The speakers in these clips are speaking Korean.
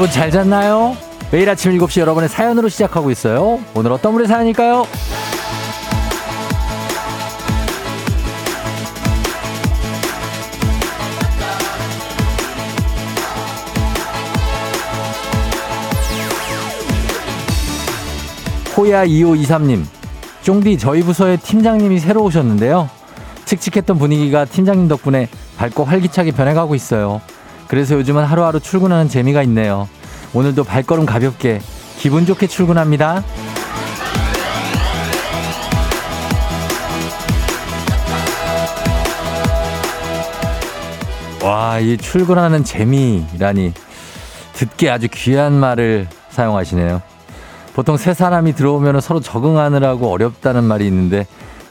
여러분 잘 잤나요? 매일 아침 7시 여러분의 사연으로 시작하고 있어요. 오늘 어떤 분의 사연일까요? 2523님, 쫑디 저희 부서에 팀장님이 새로 오셨는데요. 칙칙했던 분위기가 팀장님 덕분에 밝고 활기차게 변해가고 있어요. 그래서 요즘은 하루하루 출근하는 재미가 있네요. 오늘도 발걸음 가볍게 기분 좋게 출근합니다. 와, 이 출근하는 재미라니, 듣기 아주 귀한 말을 사용하시네요. 보통 새 사람이 들어오면 서로 적응하느라고 어렵다는 말이 있는데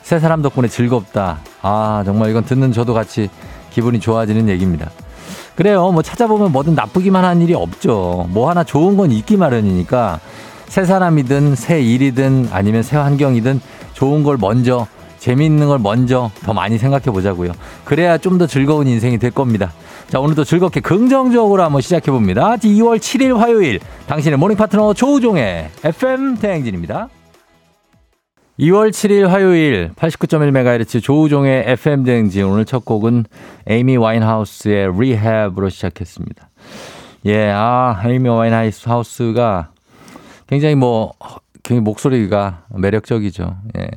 새 사람 덕분에 즐겁다. 아, 정말 이건 듣는 저도 같이 기분이 좋아지는 얘기입니다. 그래요. 뭐 찾아보면 뭐든 나쁘기만 한 일이 없죠. 뭐 하나 좋은 건 있기 마련이니까 새 사람이든 새 일이든 아니면 새 환경이든 좋은 걸 먼저, 재미있는 걸 먼저 더 많이 생각해 보자고요. 그래야 좀 더 즐거운 인생이 될 겁니다. 자, 오늘도 즐겁게 긍정적으로 한번 시작해봅니다. 2월 7일 화요일, 당신의 모닝 파트너 조우종의 FM 대행진입니다. 2월 7일 화요일 89.1MHz 조우종의 FM 대행진, 오늘 첫 곡은 에이미 와인하우스의 Rehab으로 시작했습니다. 예, 아, 에이미 와인하우스가 굉장히 굉장히 목소리가 매력적이죠. 예.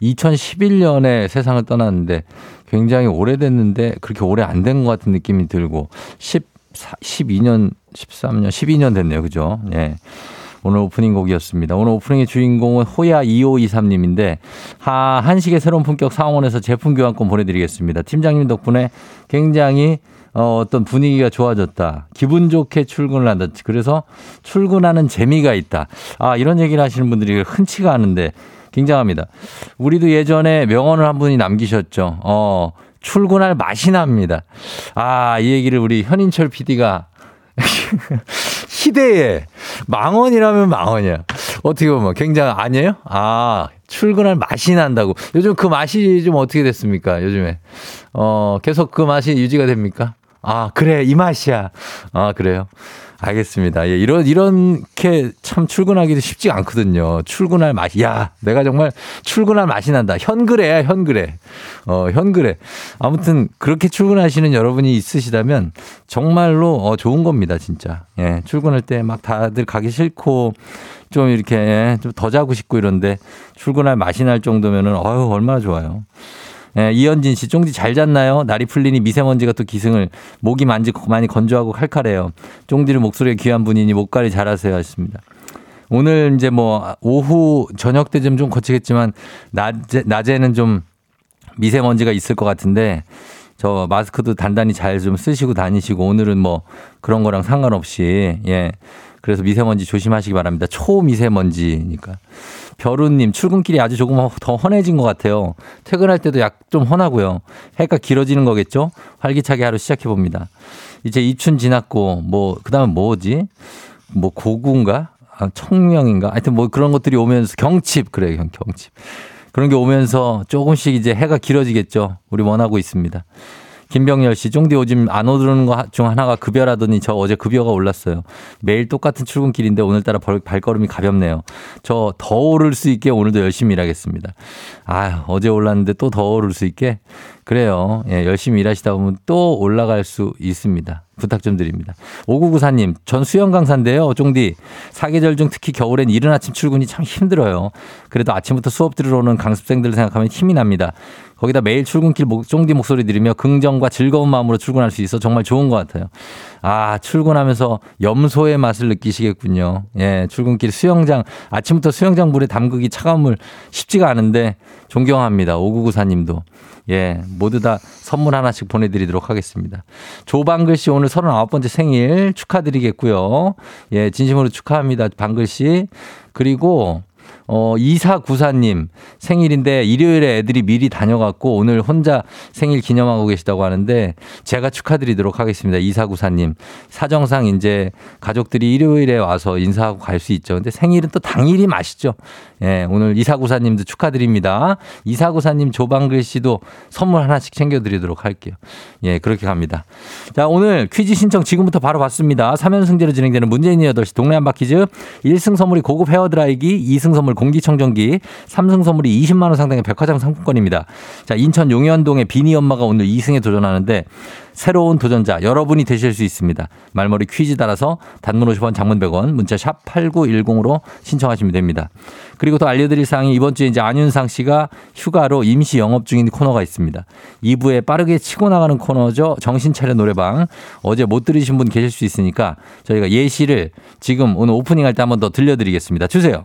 2011년에 세상을 떠났는데 굉장히 오래됐는데 그렇게 오래 안 된 것 같은 느낌이 들고 12년 됐네요. 그죠? 예. 오늘 오프닝 곡이었습니다. 오늘 오프닝의 주인공은 호야2523님인데 한식의 새로운 품격 상원에서 제품 교환권 보내드리겠습니다. 팀장님 덕분에 굉장히 어떤 분위기가 좋아졌다. 기분 좋게 출근을 한다. 그래서 출근하는 재미가 있다. 아, 이런 얘기를 하시는 분들이 흔치가 않은데 굉장합니다. 우리도 예전에 명언을 한 분이 남기셨죠. 출근할 맛이 납니다. 아, 이 얘기를 우리 현인철 PD가 희대의 망언이라면 망언이야. 어떻게 보면 굉장히 아니에요? 아, 출근할 맛이 난다고. 요즘 그 맛이 좀 어떻게 됐습니까? 요즘에 계속 그 맛이 유지가 됩니까? 아, 그래, 이 맛이야. 아, 그래요? 알겠습니다. 예, 이렇게 참 출근하기도 쉽지 않거든요. 출근할 맛이, 야, 내가 정말 출근할 맛이 난다. 현그래야, 현그래. 현그래. 아무튼 그렇게 출근하시는 여러분이 있으시다면 정말로 좋은 겁니다, 진짜. 예, 출근할 때 막 다들 가기 싫고 좀 이렇게 좀 더 자고 싶고 이런데 출근할 맛이 날 정도면은 어휴, 얼마나 좋아요. 예, 이현진 씨, 쫑디 잘 잤나요? 날이 풀리니 미세먼지가 또 기승을, 목이 많이 건조하고 칼칼해요. 쫑디는 목소리가 귀한 분이니 목관리 잘하세요 하셨습니다. 오늘 이제 오후 저녁 때쯤 좀 거치겠지만 낮에는 좀 미세먼지가 있을 것 같은데 저 마스크도 단단히 잘 좀 쓰시고 다니시고 오늘은 그런 거랑 상관없이, 예, 그래서 미세먼지 조심하시기 바랍니다. 초미세먼지니까. 벼루님, 출근길이 아주 조금 더 헌해진 것 같아요. 퇴근할 때도 좀 헌하고요. 해가 길어지는 거겠죠? 활기차게 하루 시작해봅니다. 이제 입춘 지났고, 그 다음에 뭐지? 고구인가? 아, 청명인가? 하여튼 그런 것들이 오면서 경칩, 그래요, 경칩. 그런 게 오면서 조금씩 이제 해가 길어지겠죠? 우리 원하고 있습니다. 김병렬 씨, 쫑디 요즘 안 오르는 것 중 하나가 급여라더니 저 어제 급여가 올랐어요. 매일 똑같은 출근길인데 오늘따라 발걸음이 가볍네요. 저 더 오를 수 있게 오늘도 열심히 일하겠습니다. 아, 어제 올랐는데 또 더 오를 수 있게? 그래요. 예, 열심히 일하시다 보면 또 올라갈 수 있습니다. 부탁 좀 드립니다. 5994님, 전 수영 강사인데요. 쫑디, 사계절 중 특히 겨울엔 이른 아침 출근이 참 힘들어요. 그래도 아침부터 수업 들으러 오는 강습생들을 생각하면 힘이 납니다. 거기다 매일 출근길 쫑디 목소리 들으며 긍정과 즐거운 마음으로 출근할 수 있어 정말 좋은 것 같아요. 아, 출근하면서 염소의 맛을 느끼시겠군요. 예, 출근길 수영장, 아침부터 수영장 물에 담그기, 차가운 물 쉽지가 않은데 존경합니다. 5994님도. 예, 모두 다 선물 하나씩 보내드리도록 하겠습니다. 조방글 씨, 오늘 39번째 생일 축하드리겠고요. 예, 진심으로 축하합니다, 방글 씨. 그리고 2494님 생일인데 일요일에 애들이 미리 다녀갔고 오늘 혼자 생일 기념하고 계시다고 하는데 제가 축하드리도록 하겠습니다. 2494님. 사정상 이제 가족들이 일요일에 와서 인사하고 갈 수 있죠. 근데 생일은 또 당일이 맛있죠. 예, 오늘 2494님도 축하드립니다. 2494님 조방글씨도 선물 하나씩 챙겨드리도록 할게요. 예, 그렇게 갑니다. 자, 오늘 퀴즈 신청 지금부터 바로 받습니다. 3연승제로 진행되는 문재인 8시 동네 한바퀴즈 1승 선물이 고급 헤어드라이기, 2승 선물 공기청정기, 3승 선물이 20만 원 상당의 백화점 상품권입니다. 자, 인천 용현동의 비니 엄마가 오늘 2승에 도전하는데 새로운 도전자 여러분이 되실 수 있습니다. 말머리 퀴즈 따라서 단문 50원, 장문 100원, 문자 샵 8910으로 신청하시면 됩니다. 그리고 또 알려드릴 사항이 이번 주에 이제 안윤상 씨가 휴가로 임시 영업 중인 코너가 있습니다. 2부에 빠르게 치고 나가는 코너죠. 정신 차려 노래방. 어제 못 들으신 분 계실 수 있으니까 저희가 예시를 지금 오늘 오프닝 할 때 한 번 더 들려드리겠습니다. 주세요.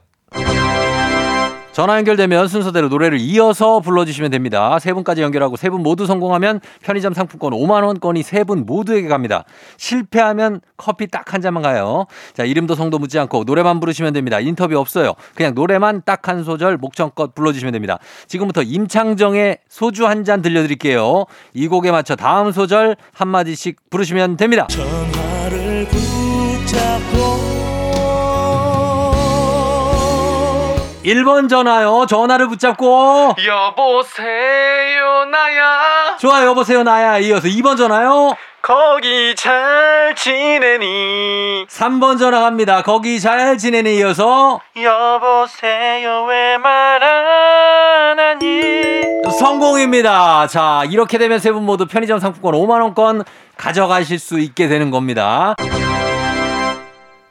전화 연결되면 순서대로 노래를 이어서 불러주시면 됩니다. 세 분까지 연결하고 세 분 모두 성공하면 편의점 상품권 5만 원권이 세 분 모두에게 갑니다. 실패하면 커피 딱 한 잔만 가요. 자, 이름도 성도 묻지 않고 노래만 부르시면 됩니다. 인터뷰 없어요. 그냥 노래만 딱 한 소절 목청껏 불러주시면 됩니다. 지금부터 임창정의 소주 한 잔 들려드릴게요. 이 곡에 맞춰 다음 소절 한마디씩 부르시면 됩니다. 전화를 붙잡고 1번 전화요. 전화를 붙잡고 여보세요 나야. 좋아요. 여보세요 나야. 이어서 2번 전화요. 거기 잘 지내니. 3번 전화 갑니다. 거기 잘 지내니. 이어서 여보세요 왜 말 안 하니. 성공입니다. 자, 이렇게 되면 세 분 모두 편의점 상품권 5만 원권 가져가실 수 있게 되는 겁니다.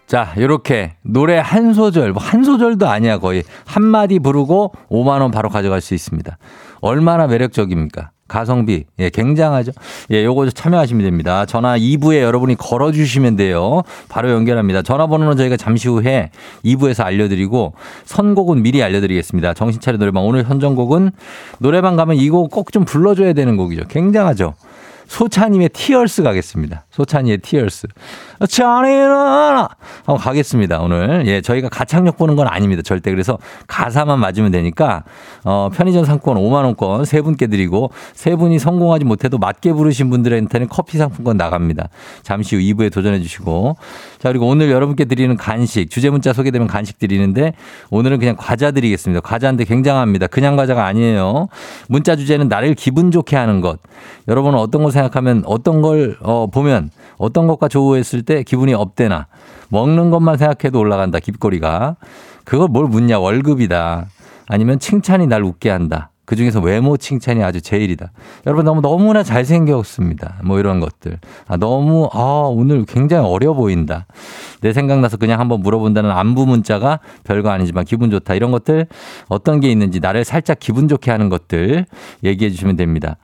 자, 요렇게 노래 한 소절, 뭐 한 소절도 아니야 거의. 한마디 부르고 5만 원 바로 가져갈 수 있습니다. 얼마나 매력적입니까? 가성비. 예, 굉장하죠. 예, 요거 참여하시면 됩니다. 전화 2부에 여러분이 걸어주시면 돼요. 바로 연결합니다. 전화번호는 저희가 잠시 후에 2부에서 알려드리고 선곡은 미리 알려드리겠습니다. 정신차려 노래방 오늘 선정곡은 노래방 가면 이 곡 꼭 좀 불러줘야 되는 곡이죠. 굉장하죠. 소찬이의 티얼스 가겠습니다. 소찬이의 티얼스. 찬이라 하고 가겠습니다. 오늘. 예, 저희가 가창력 보는 건 아닙니다. 절대. 그래서 가사만 맞으면 되니까 편의점 상권 5만 원권 세 분께 드리고 세 분이 성공하지 못해도 맞게 부르신 분들한테는 커피 상품권 나갑니다. 잠시 후 2부에 도전해 주시고. 자, 그리고 오늘 여러분께 드리는 간식. 주제 문자 소개되면 간식 드리는데 오늘은 그냥 과자 드리겠습니다. 과자인데 굉장합니다. 그냥 과자가 아니에요. 문자 주제는 나를 기분 좋게 하는 것. 여러분은 어떤 걸 생각하면 어떤 걸 보면 어떤 것과 조우했을 때 기분이 업되나. 먹는 것만 생각해도 올라간다. 깊거리가. 그걸 뭘 묻냐. 월급이다. 아니면 칭찬이 날 웃게 한다. 그중에서 외모 칭찬이 아주 제일이다. 여러분 너무나 잘생겼습니다. 뭐 이런 것들. 오늘 굉장히 어려 보인다. 내 생각나서 그냥 한번 물어본다는 안부 문자가 별거 아니지만 기분 좋다. 이런 것들 어떤 게 있는지 나를 살짝 기분 좋게 하는 것들 얘기해 주시면 됩니다.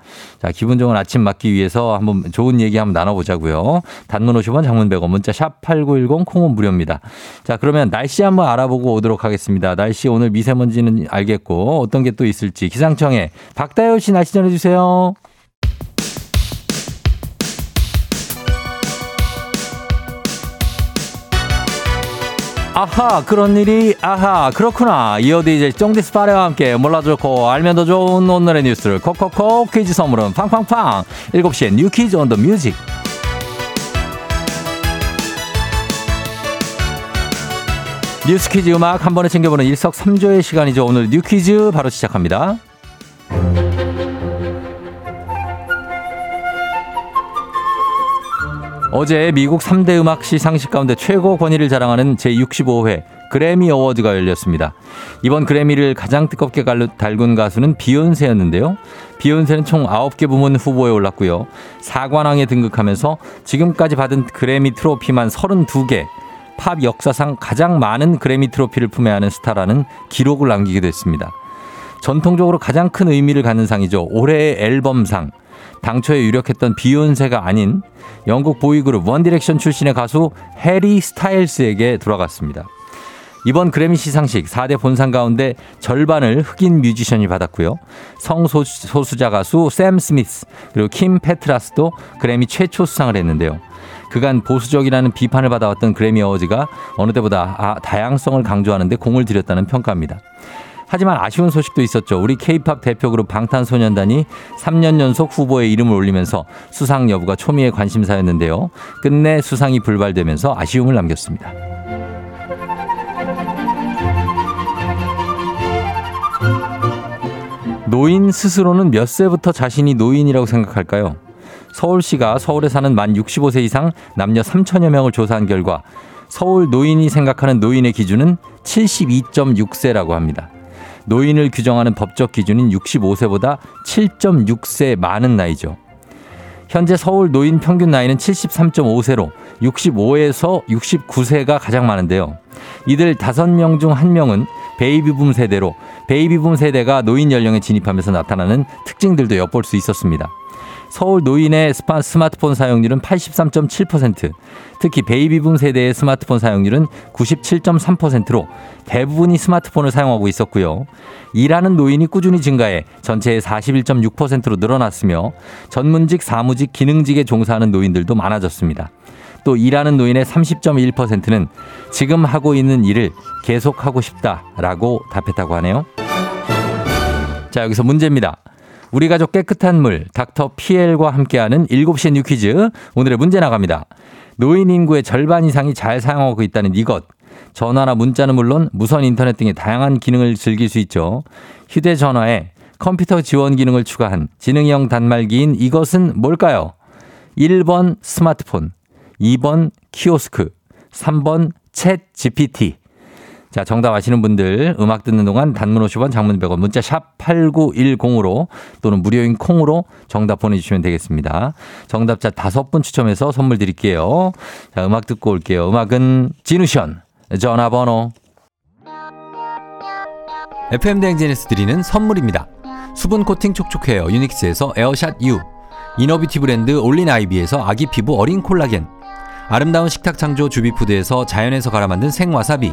자, 기분 좋은 아침 맞기 위해서 한번 좋은 얘기 한번 나눠보자고요. 단문 50원, 장문 100원, 문자 샵 8910, 콩은 무료입니다. 자, 그러면 날씨 한번 알아보고 오도록 하겠습니다. 날씨 오늘 미세먼지는 알겠고 어떤 게 또 있을지 기상 청에 박다효 씨 날씨 전해주세요. 아하, 그런 일이, 아하, 그렇구나. 이어도 이제 쫑디스 파레와 함께 몰라도 좋고 알면 더 좋은 오늘의 뉴스를 콕콕콕. 퀴즈 선물은 팡팡팡. 7시에 뉴 퀴즈 온 더 뮤직. 뉴스 퀴즈 음악 한 번에 챙겨보는 일석삼조의 시간이죠. 오늘 뉴 퀴즈 바로 시작합니다. 어제 미국 3대 음악 시상식 가운데 최고 권위를 자랑하는 제65회 그래미 어워드가 열렸습니다. 이번 그래미를 가장 뜨겁게 달군 가수는 비욘세였는데요. 비욘세는 총 9개 부문 후보에 올랐고요. 4관왕에 등극하면서 지금까지 받은 그래미 트로피만 32개. 팝 역사상 가장 많은 그래미 트로피를 품에 안은 스타라는 기록을 남기기도 했습니다. 전통적으로 가장 큰 의미를 갖는 상이죠. 올해의 앨범상. 당초에 유력했던 비욘세가 아닌 영국 보이그룹 원디렉션 출신의 가수 해리 스타일스에게 돌아갔습니다. 이번 그래미 시상식 4대 본상 가운데 절반을 흑인 뮤지션이 받았고요. 성소수자 가수 샘 스미스 그리고 킴 페트라스도 그래미 최초 수상을 했는데요. 그간 보수적이라는 비판을 받아왔던 그래미 어워즈가 어느 때보다 다양성을 강조하는 데 공을 들였다는 평가입니다. 하지만 아쉬운 소식도 있었죠. 우리 K-POP 대표 그룹 방탄소년단이 3년 연속 후보에 이름을 올리면서 수상 여부가 초미의 관심사였는데요. 끝내 수상이 불발되면서 아쉬움을 남겼습니다. 노인 스스로는 몇 세부터 자신이 노인이라고 생각할까요? 서울시가 서울에 사는 만 65세 이상 남녀 3천여 명을 조사한 결과 서울 노인이 생각하는 노인의 기준은 72.6세라고 합니다. 노인을 규정하는 법적 기준인 65세보다 7.6세 많은 나이죠. 현재 서울 노인 평균 나이는 73.5세로 65에서 69세가 가장 많은데요. 이들 5명 중 1명은 베이비붐 세대로, 베이비붐 세대가 노인 연령에 진입하면서 나타나는 특징들도 엿볼 수 있었습니다. 서울 노인의 스마트폰 사용률은 83.7%, 특히 베이비붐 세대의 스마트폰 사용률은 97.3%로 대부분이 스마트폰을 사용하고 있었고요. 일하는 노인이 꾸준히 증가해 전체의 41.6%로 늘어났으며 전문직, 사무직, 기능직에 종사하는 노인들도 많아졌습니다. 또 일하는 노인의 30.1%는 지금 하고 있는 일을 계속하고 싶다라고 답했다고 하네요. 자, 여기서 문제입니다. 우리 가족 깨끗한 물 닥터 피엘과 함께하는 7시의 뉴퀴즈, 오늘의 문제 나갑니다. 노인 인구의 절반 이상이 잘 사용하고 있다는 이것. 전화나 문자는 물론 무선 인터넷 등의 다양한 기능을 즐길 수 있죠. 휴대전화에 컴퓨터 지원 기능을 추가한 지능형 단말기인 이것은 뭘까요? 1번 스마트폰, 2번 키오스크, 3번 챗 GPT. 자, 정답 아시는 분들 음악 듣는 동안 단문 50원, 장문 100원, 문자 샵 8910으로 또는 무료인 콩으로 정답 보내주시면 되겠습니다. 정답자 5분 추첨해서 선물 드릴게요. 자, 음악 듣고 올게요. 음악은 진우션, 전화번호. FM대행진에서 드리는 선물입니다. 수분 코팅 촉촉해요. 유닉스에서 에어샷 U. 이너비티 브랜드 올린 아이비에서 아기 피부 어린 콜라겐. 아름다운 식탁 창조 주비푸드에서 자연에서 갈아 만든 생와사비.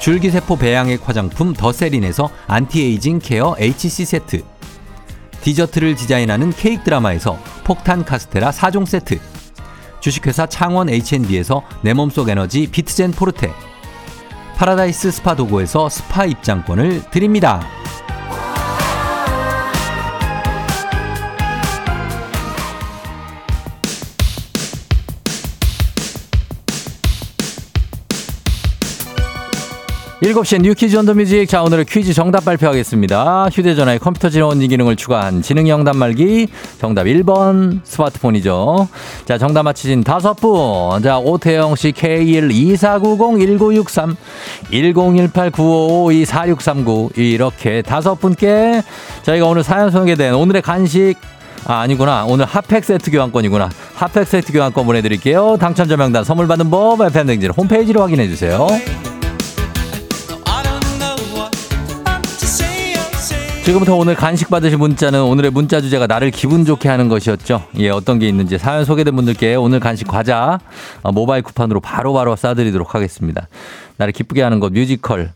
줄기세포 배양액 화장품 더세린에서 안티에이징 케어 HC 세트, 디저트를 디자인하는 케이크 드라마에서 폭탄 카스테라 4종 세트, 주식회사 창원 H&B에서 내 몸속 에너지 비트젠 포르테, 파라다이스 스파 도고에서 스파 입장권을 드립니다. 일곱 시에 뉴퀴즈 온 더 뮤직. 자, 오늘의 퀴즈 정답 발표하겠습니다. 휴대전화에 컴퓨터 지원 기능을 추가한 지능형 단말기, 정답 1번 스마트폰이죠. 자, 정답 맞히신 5분. 자, 오태영씨, K124901963 101895524639 이렇게 5분께 저희가 오늘 사연 소개된 오늘의 간식, 아니구나, 오늘 핫팩 세트 교환권이구나. 핫팩 세트 교환권 보내드릴게요. 당첨자 명단, 선물 받는 법, FM댕진 홈페이지로 확인해주세요. 지금부터 오늘 간식 받으실 문자는 오늘의 문자 주제가 나를 기분 좋게 하는 것이었죠. 예, 어떤 게 있는지 사연 소개된 분들께 오늘 간식 과자 모바일 쿠폰으로 바로바로 싸드리도록 하겠습니다. 나를 기쁘게 하는 것 뮤지컬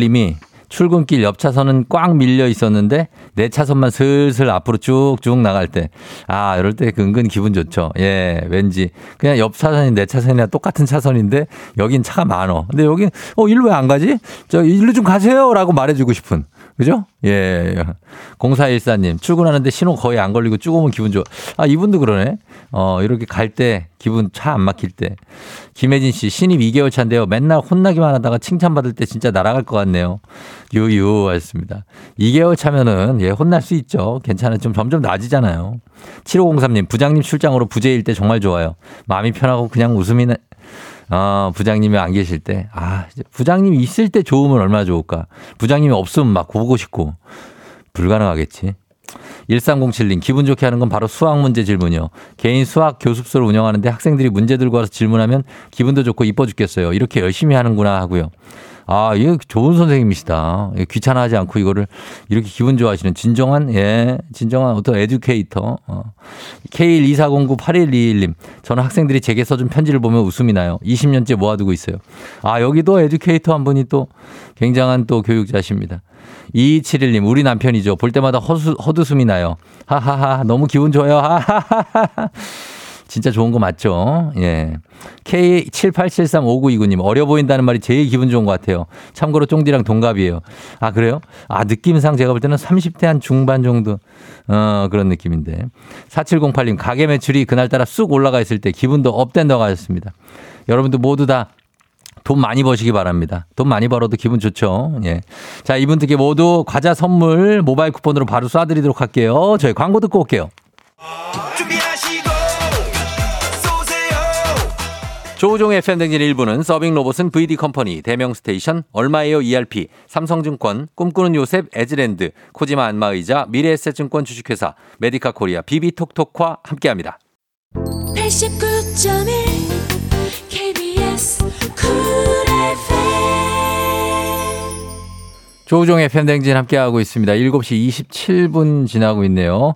님이 출근길 옆 차선은 꽉 밀려 있었는데 내 차선만 슬슬 앞으로 쭉쭉 나갈 때, 아, 이럴 때 은근 기분 좋죠. 예, 왠지 그냥 옆 차선이 내 차선이랑 똑같은 차선인데 여긴 차가 많어. 근데 여긴 일로 왜 안 가지? 저 일로 좀 가세요라고 말해주고 싶은. 그죠? 예. 0414님 출근하는데 신호 거의 안 걸리고 쭉 오면 기분 좋아. 아, 이분도 그러네. 이렇게 갈 때 기분 차 안 막힐 때. 김혜진 씨 신입 2개월 차인데요. 맨날 혼나기만 하다가 칭찬받을 때 진짜 날아갈 것 같네요. 유유 하셨습니다. 2개월 차면은 예, 혼날 수 있죠. 괜찮아요. 좀 점점 나아지잖아요. 7503님 부장님 출장으로 부재일 때 정말 좋아요. 마음이 편하고 그냥 웃음이 부장님이 안 계실 때. 아, 부장님이 있을 때 좋으면 얼마나 좋을까. 부장님이 없으면 막 보고 싶고. 불가능하겠지. 1307님 기분 좋게 하는 건 바로 수학 문제 질문이요. 개인 수학 교습소를 운영하는데 학생들이 문제 들고 와서 질문하면 기분도 좋고 이뻐 죽겠어요. 이렇게 열심히 하는구나 하고요. 아, 이거 좋은 선생님이시다. 귀찮아하지 않고 이거를 이렇게 기분 좋아하시는 진정한, 예, 진정한 어떤 에듀케이터. K124098121님. 저는 학생들이 제게 써준 편지를 보면 웃음이 나요. 20년째 모아두고 있어요. 아, 여기도 에듀케이터 한 분이 또 굉장한 또 교육자십니다. 2271님, 우리 남편이죠. 볼 때마다 헛웃음이 나요. 하하하, 너무 기분 좋아요. 하하하하. 진짜 좋은 거 맞죠? 예. K78735929님, 어려 보인다는 말이 제일 기분 좋은 것 같아요. 참고로 쫑디랑 동갑이에요. 아, 그래요? 아, 느낌상 제가 볼 때는 30대 한 중반 정도, 그런 느낌인데. 4708님, 가게 매출이 그날따라 쑥 올라가 있을 때 기분도 업된다고 하셨습니다. 여러분도 모두 다 돈 많이 버시기 바랍니다. 돈 많이 벌어도 기분 좋죠. 예. 자, 이분들께 모두 과자 선물 모바일 쿠폰으로 바로 쏴드리도록 할게요. 저희 광고 듣고 올게요. 조우종의 FM댕진 1부는 서빙 로봇은 VD컴퍼니, 대명스테이션, 얼마에요 ERP, 삼성증권, 꿈꾸는 요셉, 에즈랜드, 코지마 안마의자, 미래에셋증권 주식회사, 메디카 코리아, 비비톡톡과 함께합니다. 89.1 KBS 조우종의 FM댕진 함께하고 있습니다. 7시 27분 지나고 있네요.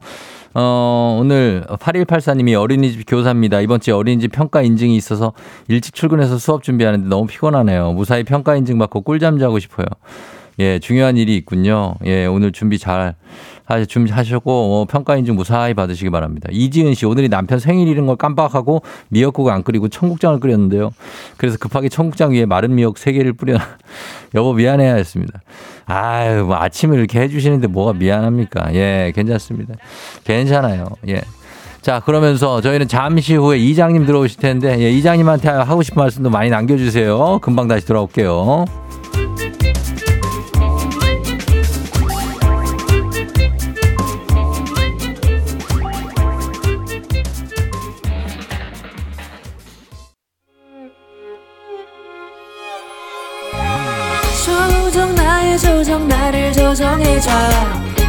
오늘 8184님이 어린이집 교사입니다. 이번 주에 어린이집 평가 인증이 있어서 일찍 출근해서 수업 준비하는데 너무 피곤하네요. 무사히 평가 인증 받고 꿀잠 자고 싶어요. 예, 중요한 일이 있군요. 예, 오늘 준비 잘 준비하셨고 평가 인증 무사히 받으시기 바랍니다. 이지은 씨, 오늘이 남편 생일이라는 걸 깜빡하고 미역국을 안 끓이고 청국장을 끓였는데요. 그래서 급하게 청국장 위에 마른 미역 3개를 뿌려 여보 미안해야 했습니다. 아유, 뭐 아침을 이렇게 해주시는데 뭐가 미안합니까? 예, 괜찮습니다. 괜찮아요. 예. 자, 그러면서 저희는 잠시 후에 이장님 들어오실 텐데, 예, 이장님한테 하고 싶은 말씀도 많이 남겨주세요. 금방 다시 돌아올게요. 조정 나를 조정해줘.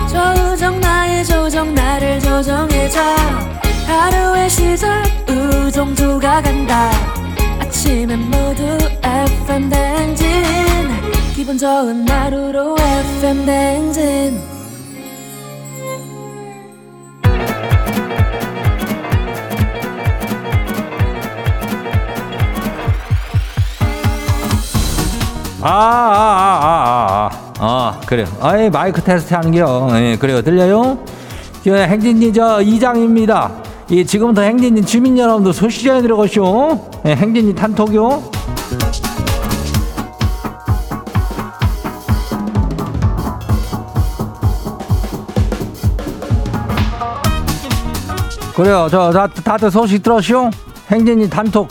조정 나의 조정 나를 조정해줘. 하루의 시절 우정조가 간다. 아침엔 모두 FM 댕진. 기분 좋은 하루로 FM 댕진. 그래요. 아이, 마이크 테스트 하는 게요. 예, 그래요. 들려요? 행진님, 저 이장입니다. 예, 지금부터 행진님 주민 여러분도 소식전에 들어가시오. 예, 행진님 단톡요. 그래요. 저 다들 소식 들으시오. 행진님 단톡.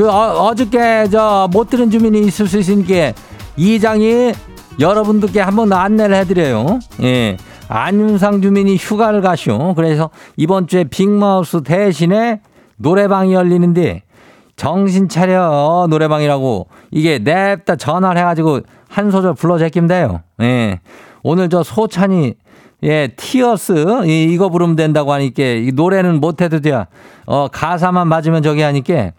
어저께 저 못 들은 주민이 있을 수 있으니까 이장이 여러분들께 한번 안내를 해드려요. 예. 안윤상 주민이 휴가를 가시오. 그래서 이번 주에 빅마우스 대신에 노래방이 열리는데 정신 차려 노래방이라고 이게 냅다 전화를 해가지고 한 소절 불러 제끼면 돼요. 예. 오늘 저 소찬이, 예, 티어스, 예, 이거 부르면 된다고 하니까 이 노래는 못해도 돼. 가사만 맞으면 저기 하니까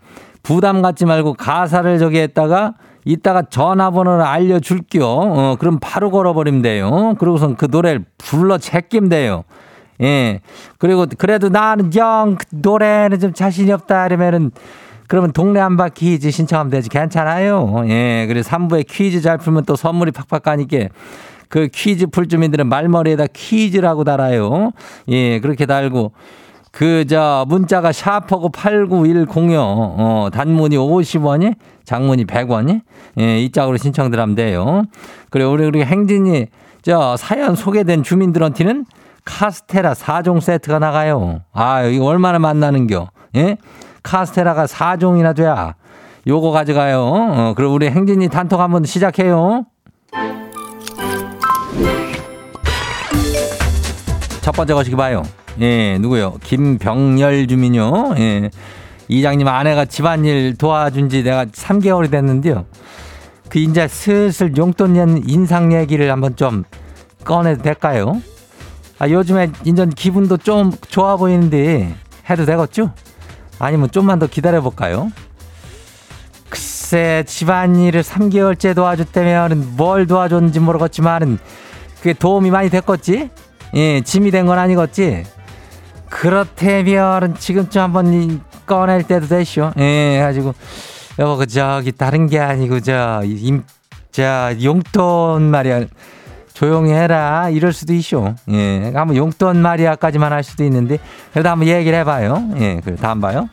부담 갖지 말고 가사를 저기 했다가 이따가 전화번호를 알려줄게요. 그럼 바로 걸어버리면 돼요. 그러고선 그 노래를 불러 제끼면 돼요. 예. 그리고 그래도 나는 영, 그 노래는 좀 자신이 없다 이러면은 그러면 동네 한바 퀴즈 신청하면 되지. 괜찮아요. 예, 그래서 3부에 퀴즈 잘 풀면 또 선물이 팍팍 가니까 그 퀴즈 풀 주민들은 말머리에다 퀴즈라고 달아요. 예, 그렇게 달고. 문자가 샤프고 89106, 단문이 50원이, 장문이 100원이, 예, 이 짝으로 신청들 하면 돼요. 그리고 우리 행진이, 사연 소개된 주민들한테는 카스테라 4종 세트가 나가요. 아, 이거 얼마나 만나는겨. 예? 카스테라가 4종이나 돼야 요거 가져가요. 그리고 우리 행진이 단톡 한번 시작해요. 첫 번째 거시기 봐요. 예, 누구요? 김병렬 주민요. 예. 이장님 아내가 집안일 도와준 지 내가 3개월이 됐는데요. 그 이제 슬슬 용돈 인상 얘기를 한번 좀 꺼내도 될까요? 아, 요즘에 인전 기분도 좀 좋아 보이는데 해도 되겠죠? 아니면 좀만 더 기다려볼까요? 글쎄, 집안일을 3개월째 도와줬다면 뭘 도와줬는지 모르겠지만 그게 도움이 많이 됐겠지? 예, 짐이 된 건 아니겠지? 그렇다면 지금쯤 한번 꺼낼 때도 되시오. 예, 가지고 여보, 다른 게 아니고 용돈 말이야 조용히 해라 이럴 수도 있쇼. 예, 한번 용돈 말이야까지만 할 수도 있는데 그래도 한번 얘기를 해봐요. 예, 그래 다음 봐요.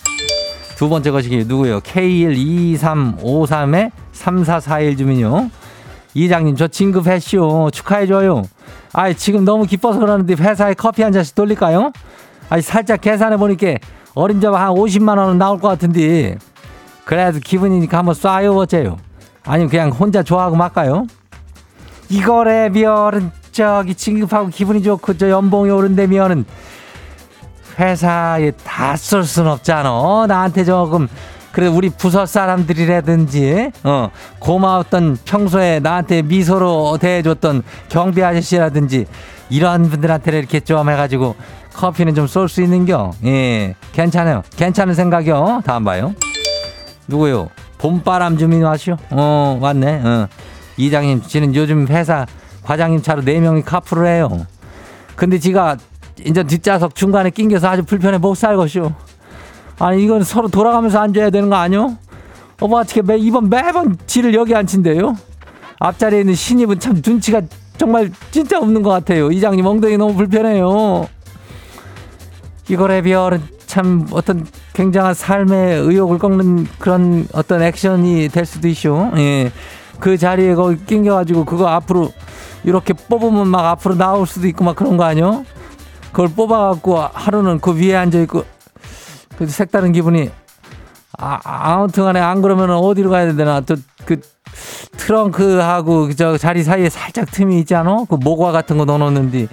두 번째 것이 누구예요? K12353-3441 주민요. 이장님 저 진급했쇼. 축하해줘요. 아이, 지금 너무 기뻐서 그러는데 회사에 커피 한 잔씩 돌릴까요? 아이, 살짝 계산해보니까 어림잡아 한 50만 원은 나올 것 같은데 그래도 기분이니까 한번 쏴요 어째요? 아니면 그냥 혼자 좋아하고 말까요? 이거래 미어는 진급하고 기분이 좋고 연봉이 오른다면은 회사에 다 쓸 순 없잖아. 나한테 조금 그래 우리 부서 사람들이라든지 고마웠던 평소에 나한테 미소로 대해줬던 경비 아저씨라든지 이런 분들한테 이렇게 좀 해가지고 커피는 좀 쏠 수 있는겨. 예, 괜찮아요. 괜찮은 생각이요. 다음 봐요. 누구요? 봄바람 주민 왔슈. 왔네. 이장님 지는 요즘 회사 과장님 차로 4명이 카풀을 해요. 근데 지가 이제 뒷좌석 중간에 낑겨서 아주 불편해 못 살것이오. 아니, 이건 서로 돌아가면서 앉아야 되는 거 아니요? 어떻게 매번 지를 여기 앉힌대요? 앞자리에 있는 신입은 참 눈치가 정말 진짜 없는 것 같아요. 이장님 엉덩이 너무 불편해요. 이거래 별은 참 어떤 굉장한 삶의 의욕을 꺾는 그런 어떤 액션이 될 수도 있쇼. 예, 그 자리에 거기 낑겨가지고 그거 앞으로 이렇게 뽑으면 막 앞으로 나올 수도 있고 막 그런 거 아니요? 그걸 뽑아갖고 하루는 그 위에 앉아있고 그 색다른 기분이 아무튼 간에 안 그러면 어디로 가야 되나. 또 그 트렁크하고 저 자리 사이에 살짝 틈이 있지 않아? 그 모과 같은 거 넣어놓는데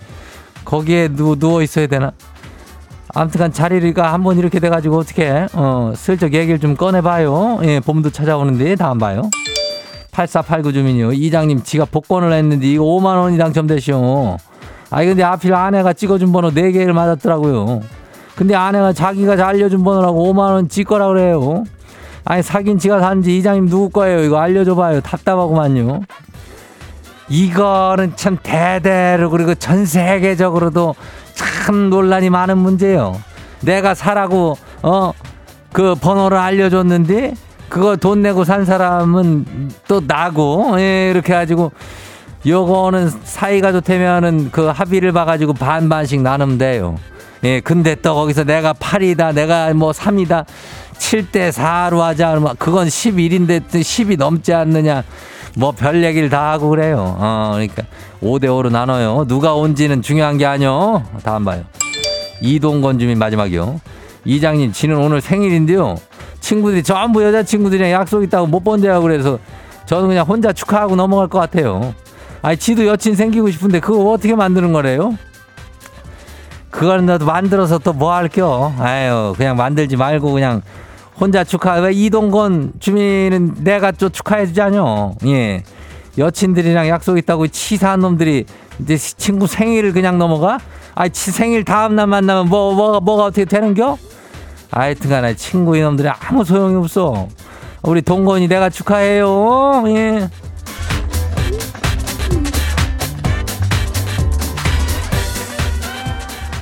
거기에 누워 있어야 되나? 아무튼 간 자리가 한번 이렇게 돼가지고 어떻게 슬쩍 얘기를 좀 꺼내봐요. 예, 봄도 찾아오는데 다음 봐요. 8489 주민이요. 이장님 지가 복권을 했는데 이거 5만 원이 당첨되시오. 아니 근데 하필 아내가 찍어준 번호 4개를 맞았더라고요. 근데 아내가 자기가 알려준 번호라고 5만원 지 거라고 그래요. 아니 사귄 지가 산지 이장님 누구 거예요? 이거 알려줘봐요. 답답하구만요. 이거는 참 대대로 그리고 전 세계적으로도 참 논란이 많은 문제예요. 내가 사라고 그 번호를 알려줬는데 그거 돈 내고 산 사람은 또 나고, 예, 이렇게 해가지고 요거는 사이가 좋다면은 그 합의를 봐가지고 반반씩 나누면 돼요. 예, 근데 또 거기서 내가 8이다, 내가 뭐 3이다, 7대 4로 하자, 그건 11인데 10이 넘지 않느냐, 뭐 별 얘기를 다 하고 그래요. 그러니까 5대 5로 나눠요. 누가 온지는 중요한 게 아니요. 다음 봐요. 이동건 주민 마지막이요. 이장님, 지는 오늘 생일인데요. 친구들이 전부 여자친구들이랑 약속 있다고 못 본대요. 그래서 저는 그냥 혼자 축하하고 넘어갈 것 같아요. 아니, 지도 여친 생기고 싶은데 그거 어떻게 만드는 거래요? 그거는 나도 만들어서 또 뭐 할겨. 아유, 그냥 만들지 말고 그냥 혼자 축하. 왜 이동건 주민은 내가 또 축하해 주자뇨. 예, 여친들이랑 약속 있다고 치사한 놈들이 이제 친구 생일을 그냥 넘어가? 아이, 생일 다음 날 만나면 뭐가 어떻게 되는겨? 하여튼간에 친구 이놈들이 아무 소용이 없어. 우리 동건이 내가 축하해요. 예.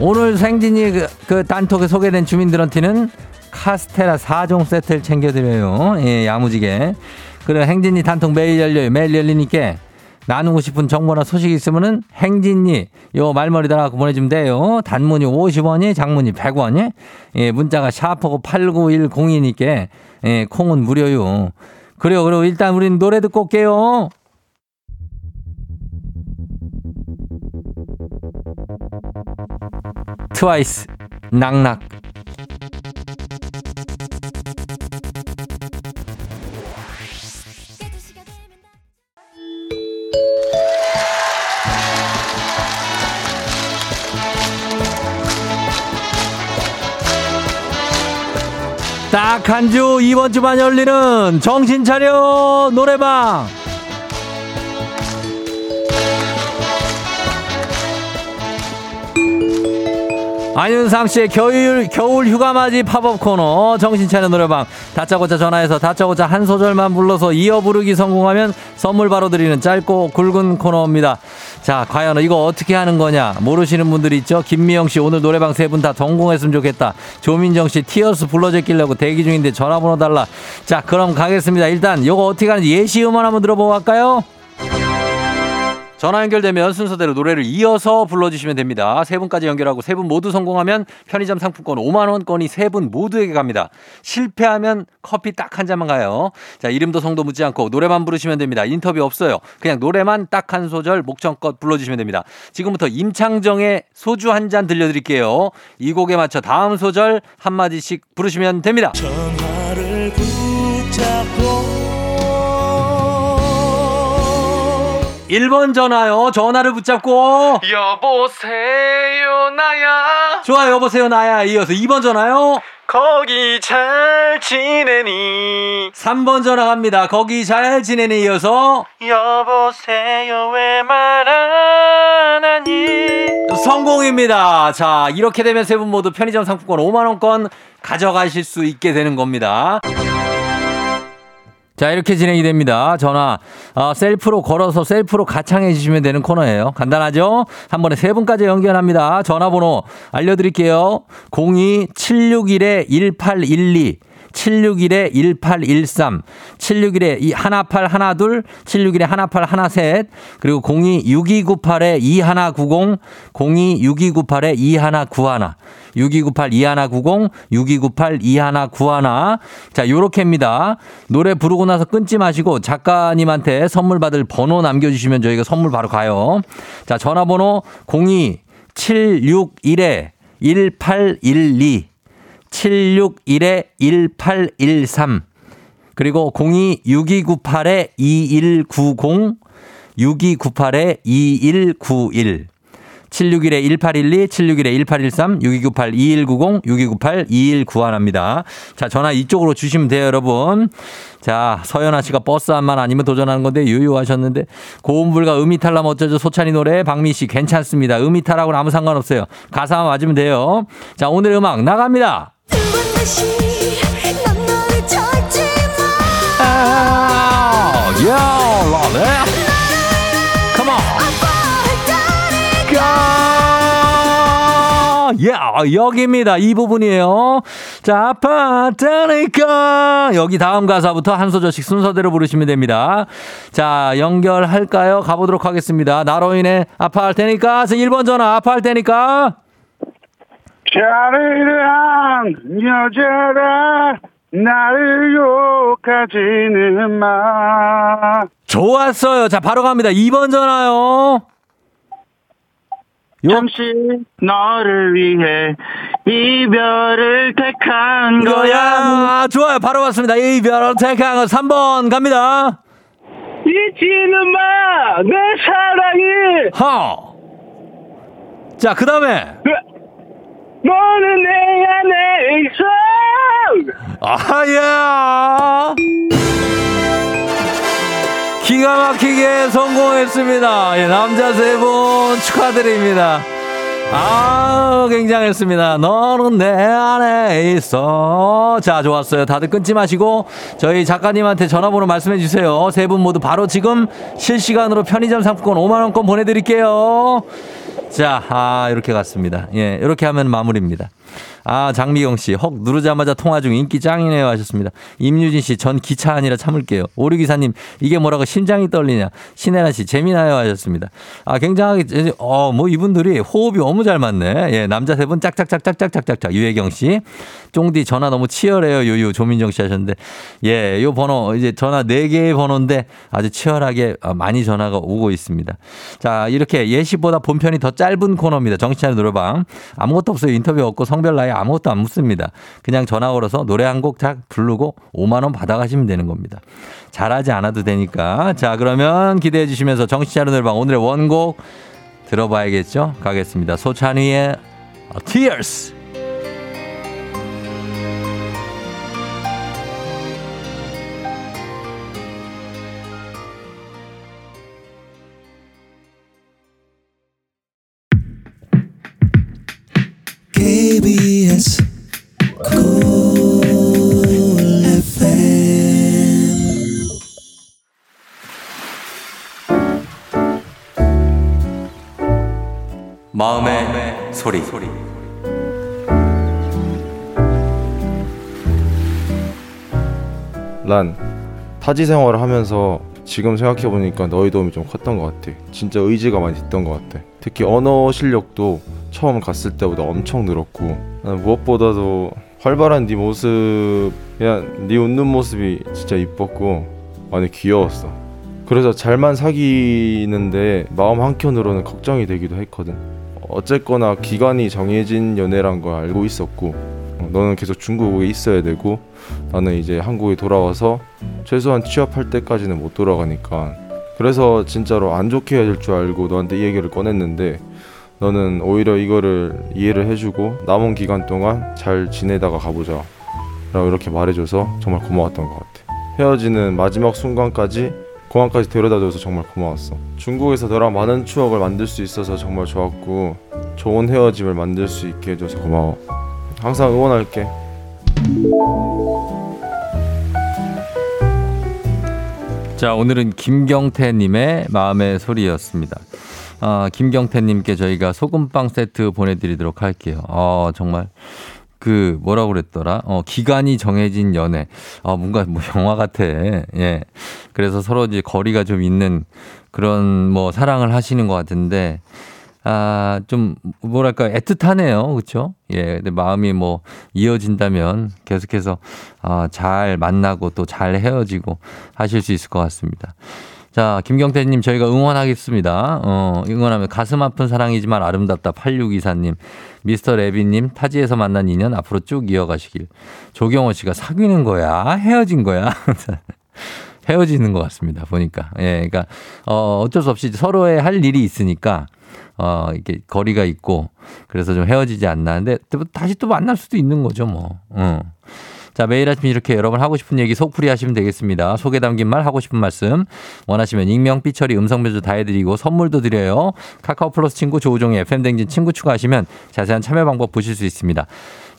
오늘 생진이 그 단톡에 소개된 주민들한테는 카스테라 4종 세트를 챙겨드려요. 예, 야무지게. 그리고 행진이 단통 매일 열려요. 매일 열리니까 나누고 싶은 정보나 소식이 있으면은 행진이 요 말머리 달아서 보내주면 돼요. 단문이 50원이, 장문이 100원이. 예, 문자가 샤프고 89102니까 예, 콩은 무료요. 그래요. 그리고 일단 우린 노래 듣고 올게요. 트와이스 낙낙. 딱 한 주 이번 주만 열리는 정신 차려 노래방. 안윤상 씨의 겨울 휴가맞이 팝업 코너 정신 차려 노래방. 다짜고짜 전화해서 다짜고짜 한 소절만 불러서 이어 부르기 성공하면 선물 바로 드리는 짧고 굵은 코너입니다. 자, 과연 이거 어떻게 하는 거냐 모르시는 분들이 있죠. 김미영 씨 오늘 노래방 세 분 다 성공했으면 좋겠다. 조민정 씨 티어스 불러제끼려고 대기 중인데 전화번호 달라. 자, 그럼 가겠습니다. 일단 이거 어떻게 하는지 예시 음원 한번 들어보고 갈까요? 전화 연결되면 순서대로 노래를 이어서 불러주시면 됩니다. 세 분까지 연결하고 세 분 모두 성공하면 편의점 상품권 5만원권이 세 분 모두에게 갑니다. 실패하면 커피 딱 한 잔만 가요. 자, 이름도 성도 묻지 않고 노래만 부르시면 됩니다. 인터뷰 없어요. 그냥 노래만 딱 한 소절 목청껏 불러주시면 됩니다. 지금부터 임창정의 소주 한 잔 들려드릴게요. 이 곡에 맞춰 다음 소절 한마디씩 부르시면 됩니다. 전화를 붙잡고 1번 전화요. 전화를 붙잡고 여보세요 나야. 좋아, 여보세요 나야. 이어서 2번 전화요. 거기 잘 지내니. 3번 전화 갑니다. 거기 잘 지내니. 이어서 여보세요 왜 말 안 하니. 성공입니다. 자, 이렇게 되면 세 분 모두 편의점 상품권 5만원권 가져가실 수 있게 되는 겁니다. 자, 이렇게 진행이 됩니다. 전화 셀프로 걸어서 셀프로 가창해 주시면 되는 코너예요. 간단하죠? 한 번에 세 분까지 연결합니다. 전화번호 알려드릴게요. 02761-1812 761-1813 761-1812 761-1813 그리고 02-6298-2190 02-6298-2191 6298-2190 6298-2191. 자, 요렇게입니다. 노래 부르고 나서 끊지 마시고 작가님한테 선물 받을 번호 남겨주시면 저희가 선물 바로 가요. 자, 전화번호 02761-1812 761-1813 그리고 02-6298-2190 6298-2191 761-1812 761-1813 6298-2190 6298-2191입니다. 자, 전화 이쪽으로 주시면 돼요, 여러분. 자, 서연아 씨가 버스 한만 아니면 도전하는 건데 유유하셨는데 고음불과 음이탈라면 어쩌죠. 소찬이 노래 박미 씨 괜찮습니다. 음이탈하고는 아무 상관없어요. 가사만 맞으면 돼요. 자, 오늘의 음악 나갑니다. 여기입니다. 이 부분이에요. 자, 아팠다니까. 여기 다음 가사부터 한 소절씩 순서대로 부르시면 됩니다. 자, 연결할까요? 가보도록 하겠습니다. 나로 인해 아파할 테니까. 1번 전화. 아파할 테니까. 자르랑 여자라 나를 욕하지는 마. 좋았어요. 자, 바로 갑니다. 2번 전화요. 잠시 너를 위해 이별을 택한 거야. 아, 좋아요. 바로 왔습니다. 이별을 택한 거. 3번 갑니다. 잊지는 마 내 사랑이. 자, 그 다음에 너는 내 안에 있어. 아야, 기가 막히게 성공했습니다. 예, 남자 세 분 축하드립니다. 아, 굉장했습니다. 너는 내 안에 있어. 자, 좋았어요. 다들 끊지 마시고 저희 작가님한테 전화번호 말씀해 주세요. 세 분 모두 바로 지금 실시간으로 편의점 상품권 5만원권 보내드릴게요. 자, 이렇게 갔습니다. 예, 이렇게 하면 마무리입니다. 아, 장미경 씨, 헉 누르자마자 통화 중 인기 짱이네요 하셨습니다. 임유진 씨, 전 기차 아니라 참을게요. 오류기사님, 이게 뭐라고 심장이 떨리냐. 신혜라 씨, 재미나요 하셨습니다. 아, 굉장하게, 뭐 이분들이 호흡이 너무 잘 맞네. 예, 남자 세 분 짝짝짝짝짝짝짝짝. 유혜경 씨, 쫑디 전화 너무 치열해요. 요요 조민정 씨 하셨는데, 예, 요 번호 이제 전화 4개의 번호인데 아주 치열하게 많이 전화가 오고 있습니다. 자, 이렇게 예시보다 본편이 더 짧은 코너입니다. 정치찬의 노래방. 아무것도 없어요. 인터뷰 없고 성별 나이 아무것도 안 묻습니다. 그냥 전화 걸어서 노래 한 곡 딱 부르고 5만 원 받아가시면 되는 겁니다. 잘하지 않아도 되니까. 자, 그러면 기대해 주시면서 정치찬의 노래방 오늘의 원곡 들어봐야겠죠? 가겠습니다. 소찬휘의 Tears. KBS Cool FM. 마음의 소리. 난 타지 생활을 하면서 지금 생각해보니까 너희 도움이 좀 컸던 것 같아. 진짜 의지가 많이 됐던 것 같아. 특히 언어 실력도 처음 갔을 때보다 엄청 늘었고, 난 무엇보다도 활발한 네 모습, 그냥 네 웃는 모습이 진짜 이뻤고 많이 귀여웠어. 그래서 잘만 사귀는데 마음 한켠으로는 걱정이 되기도 했거든. 어쨌거나 기간이 정해진 연애란 걸 알고 있었고, 너는 계속 중국에 있어야 되고 나는 이제 한국에 돌아와서 최소한 취업할 때까지는 못 돌아가니까. 그래서 진짜로 안 좋게 해야 될 줄 알고 너한테 이 얘기를 꺼냈는데, 너는 오히려 이거를 이해를 해주고 남은 기간 동안 잘 지내다가 가보자 라고 이렇게 말해줘서 정말 고마웠던 것 같아. 헤어지는 마지막 순간까지 공항까지 데려다줘서 정말 고마웠어. 중국에서 너랑 많은 추억을 만들 수 있어서 정말 좋았고, 좋은 헤어짐을 만들 수 있게 해줘서 고마워. 항상 응원할게. 자, 오늘은 김경태님의 마음의 소리였습니다. 김경태님께 저희가 소금빵 세트 보내드리도록 할게요. 정말 그 뭐라고 그랬더라? 기간이 정해진 연애. 뭔가 뭐 영화 같아. 예. 그래서 서로 이제 거리가 좀 있는 그런 뭐 사랑을 하시는 것 같은데, 좀 뭐랄까 애틋하네요, 그렇죠? 예, 근데 마음이 뭐 이어진다면 계속해서 잘 만나고 또 잘 헤어지고 하실 수 있을 것 같습니다. 자, 김경태님 저희가 응원하겠습니다. 응원하면 가슴 아픈 사랑이지만 아름답다. 8624님, 미스터 레비님, 타지에서 만난 인연 앞으로 쭉 이어가시길. 조경호 씨가 사귀는 거야, 헤어진 거야. 헤어지는 것 같습니다, 보니까. 예, 그러니까 어쩔 수 없이 서로의 할 일이 있으니까. 이렇게 거리가 있고, 그래서 좀 헤어지지 않나는데, 다시 또 만날 수도 있는 거죠, 뭐. 자, 매일 아침 이렇게 여러분 하고 싶은 얘기 속풀이 하시면 되겠습니다. 속에 담긴 말, 하고 싶은 말씀 원하시면 익명, 삐처리, 음성변조 다 해드리고 선물도 드려요. 카카오 플러스 친구, 조우종의 FM댕진 친구 추가하시면 자세한 참여 방법 보실 수 있습니다.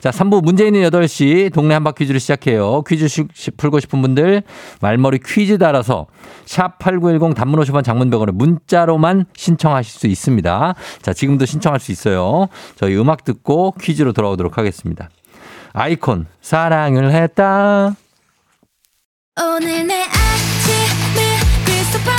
자, 3부 문제 있는 8시 동네 한바 퀴즈를 시작해요. 퀴즈 풀고 싶은 분들 말머리 퀴즈 달아서 샵8910 단문 50원 장문병원에 문자로만 신청하실 수 있습니다. 자, 지금도 신청할 수 있어요. 저희 음악 듣고 퀴즈로 돌아오도록 하겠습니다. 아이콘 사랑을 했다. 오늘 내 아침을 크리스토퍼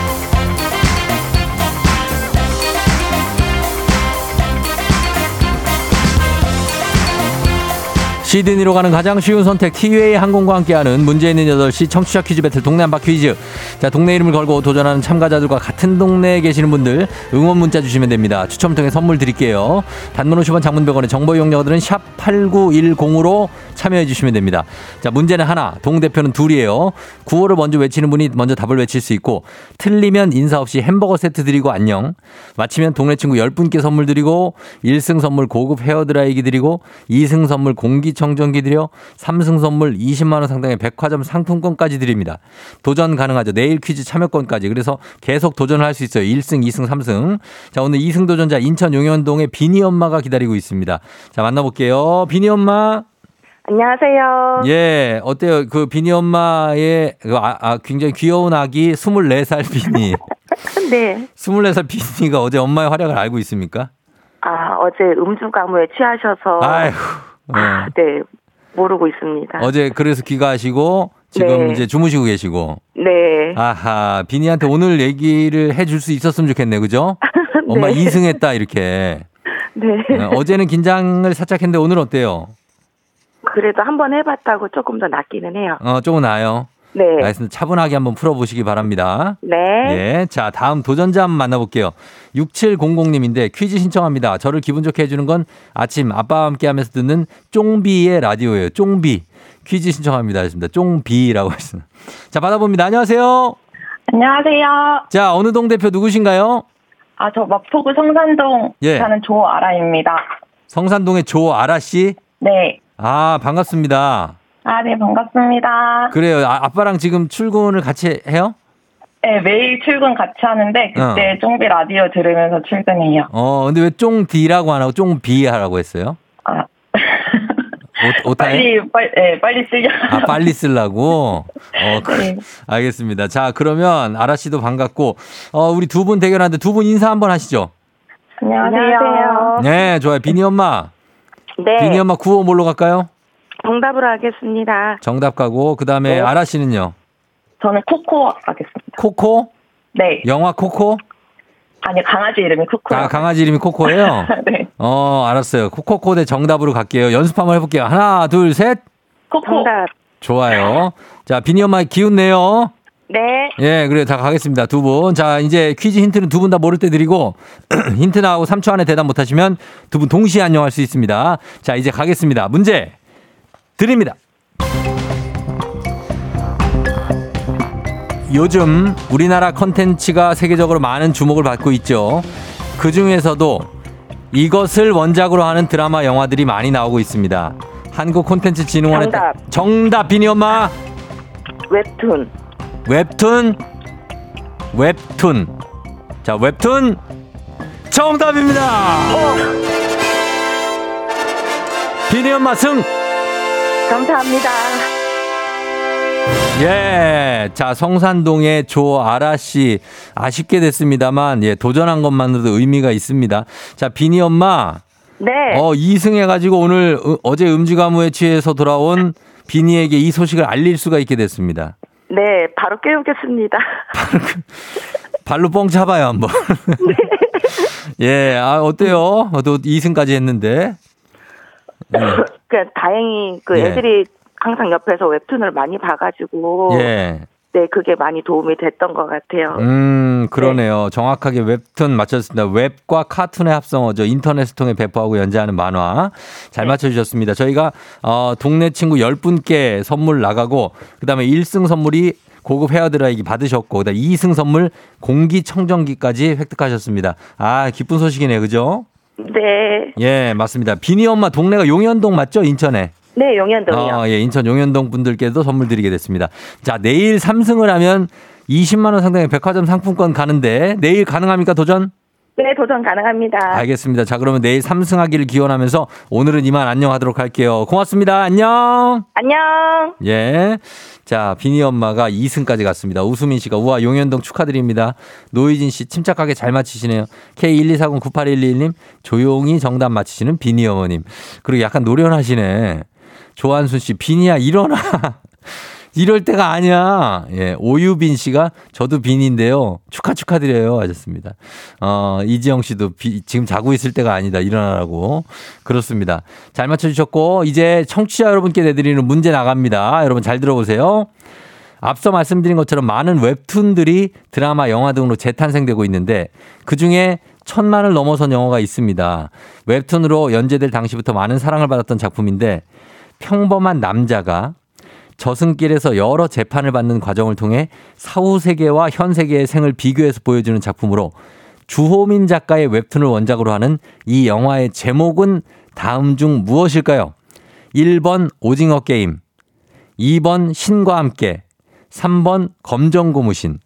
시드니로 가는 가장 쉬운 선택 티웨이 항공과 함께하는 문제 있는 8시 청취자 퀴즈 배틀 동네 한바 퀴즈. 자, 동네 이름을 걸고 도전하는 참가자들과 같은 동네에 계시는 분들 응원 문자 주시면 됩니다. 추첨을 통해 선물 드릴게요. 단문 50원, 장문 100원의 정보 이용료들은 샵 8910으로 참여해 주시면 됩니다. 자, 문제는 하나, 동대표는 둘이에요. 구호를 먼저 외치는 분이 먼저 답을 외칠 수 있고, 틀리면 인사 없이 햄버거 세트 드리고 안녕, 마치면 동네 친구 10분께 선물 드리고, 1승 선물 고급 헤어드라이기 드리고, 2승 선물 공기청정기 드려, 3승 선물 20만원 상당의 백화점 상품권까지 드립니다. 도전 가능하죠. 내일 퀴즈 참여권까지. 그래서 계속 도전을 할 수 있어요. 1승, 2승, 3승. 자, 오늘 2승 도전자 인천 용현동의 비니 엄마가 기다리고 있습니다. 자, 만나볼게요. 비니 엄마. 안녕하세요. 예, 어때요? 그 비니 엄마의 굉장히 귀여운 아기 24살 비니. 네. 24살 비니가 어제 엄마의 활약을 알고 있습니까? 아, 어제 음주 가무에 취하셔서. 아이고. 아, 네. 모르고 있습니다. 어제 그래서 귀가하시고 지금 네. 이제 주무시고 계시고. 네. 아하, 비니한테 오늘 얘기를 해줄 수 있었으면 좋겠네, 그죠? 네. 엄마 2승했다 이렇게. 네. 어제는 긴장을 살짝 했는데 오늘 어때요? 그래도 한번 해봤다고 조금 더 낫기는 해요. 조금 나아요. 네. 알겠습니다. 차분하게 한번 풀어보시기 바랍니다. 네. 예. 자, 다음 도전자 한번 만나볼게요. 6700님인데 퀴즈 신청합니다. 저를 기분 좋게 해주는 건 아침 아빠와 함께 하면서 듣는 쫑비의 라디오예요. 쫑비. 퀴즈 신청합니다. 알겠습니다. 쫑비라고 했습니다. 자, 받아봅니다. 안녕하세요. 안녕하세요. 자, 어느 동 대표 누구신가요? 아, 저 마포구 성산동 예. 사는 조아라입니다. 성산동의 조아라 씨? 네. 아, 반갑습니다. 아, 네, 반갑습니다. 그래요. 아빠랑 지금 출근을 같이 해요? 네, 매일 출근 같이 하는데 그때 쫑비 라디오 들으면서 출근해요. 근데 왜 쫑디라고 안 하고 쫑비 하라고 했어요? 아, 빨리 쓰려고. 아, 빨리 쓰려고? 네. 알겠습니다. 자, 그러면 아라 씨도 반갑고 우리 두 분 대결하는데 두 분 인사 한번 하시죠. 안녕하세요. 네, 좋아요. 비니 엄마. 네. 비니 엄마 구호 뭘로 갈까요? 정답으로 하겠습니다. 정답 가고 그다음에 네. 아라 씨는요? 저는 코코 하겠습니다. 코코? 네. 영화 코코? 아니요. 강아지 이름이 코코예요. 아, 강아지 이름이 코코예요? 네. 알았어요. 코코코 대 정답으로 갈게요. 연습 한번 해볼게요. 하나, 둘, 셋. 코코. 정답. 좋아요. 자, 비니 엄마 기운 내요. 네. 예, 그래요. 다 가겠습니다. 두 분. 자, 이제 퀴즈 힌트는 두 분 다 모를 때 드리고 힌트 나오고 3초 안에 대답 못하시면 두 분 동시에 안녕할 수 있습니다. 자, 이제 가겠습니다. 문제 드립니다. 요즘 우리나라 콘텐츠가 세계적으로 많은 주목을 받고 있죠. 그중에서도 이것을 원작으로 하는 드라마, 영화들이 많이 나오고 있습니다. 한국 콘텐츠 진흥원의 정답 비니 엄마. 웹툰. 자, 웹툰 정답입니다. 비니 엄마 승. 감사합니다. 예, 자, 성산동의 조아라 씨, 아쉽게 됐습니다만 예, 도전한 것만으로도 의미가 있습니다. 자, 비니 엄마. 네. 2승해가지고 오늘 어제 음주 가무에 취해서 돌아온 비니에게 이 소식을 알릴 수가 있게 됐습니다. 네, 바로 깨우겠습니다. 발로 뻥 차봐요, 한번. 네. 예, 아, 어때요? 또 2승까지 했는데. 예. 그러니까 다행히 그 애들이 예. 항상 옆에서 웹툰을 많이 봐가지고. 예. 네, 그게 많이 도움이 됐던 것 같아요. 그러네요. 네. 정확하게 웹툰 맞췄습니다. 웹과 카툰의 합성어죠. 인터넷을 통해 배포하고 연재하는 만화. 잘 네. 맞춰주셨습니다. 저희가 동네 친구 10분께 선물 나가고, 그 다음에 1승 선물이 고급 헤어드라이기 받으셨고, 그다음 2승 선물 공기청정기까지 획득하셨습니다. 아, 기쁜 소식이네요. 그죠? 네. 예, 맞습니다. 비니 엄마 동네가 용현동 맞죠? 인천에. 네, 용현동이요. 예, 인천 용현동 분들께도 선물 드리게 됐습니다. 자, 내일 3승을 하면 20만 원 상당의 백화점 상품권 가는데 내일 가능합니까, 도전? 네, 도전 가능합니다. 알겠습니다. 자, 그러면 내일 3승하기를 기원하면서 오늘은 이만 안녕하도록 할게요. 고맙습니다. 안녕. 안녕. 예. 자, 비니 엄마가 2승까지 갔습니다. 우수민 씨가 우와, 용현동 축하드립니다. 노희진 씨 침착하게 잘 맞히시네요. K124098111님 조용히 정답 맞히시는 비니 어머님. 그리고 약간 노련하시네. 조한순 씨, 비니야 일어나. 이럴 때가 아니야. 예, 오유빈 씨가 저도 빈인데요. 축하드려요. 하셨습니다. 이지영 씨도 지금 자고 있을 때가 아니다. 일어나라고. 그렇습니다. 잘 맞춰주셨고 이제 청취자 여러분께 내드리는 문제 나갑니다. 여러분 잘 들어보세요. 앞서 말씀드린 것처럼 많은 웹툰들이 드라마, 영화 등으로 재탄생되고 있는데 그중에 1000만을 넘어선 영화가 있습니다. 웹툰으로 연재될 당시부터 많은 사랑을 받았던 작품인데 평범한 남자가 저승길에서 여러 재판을 받는 과정을 통해 사후세계와 현세계의 생을 비교해서 보여주는 작품으로 주호민 작가의 웹툰을 원작으로 하는 이 영화의 제목은 다음 중 무엇일까요? 1번 오징어 게임, 2번 신과 함께, 3번 검정고무신.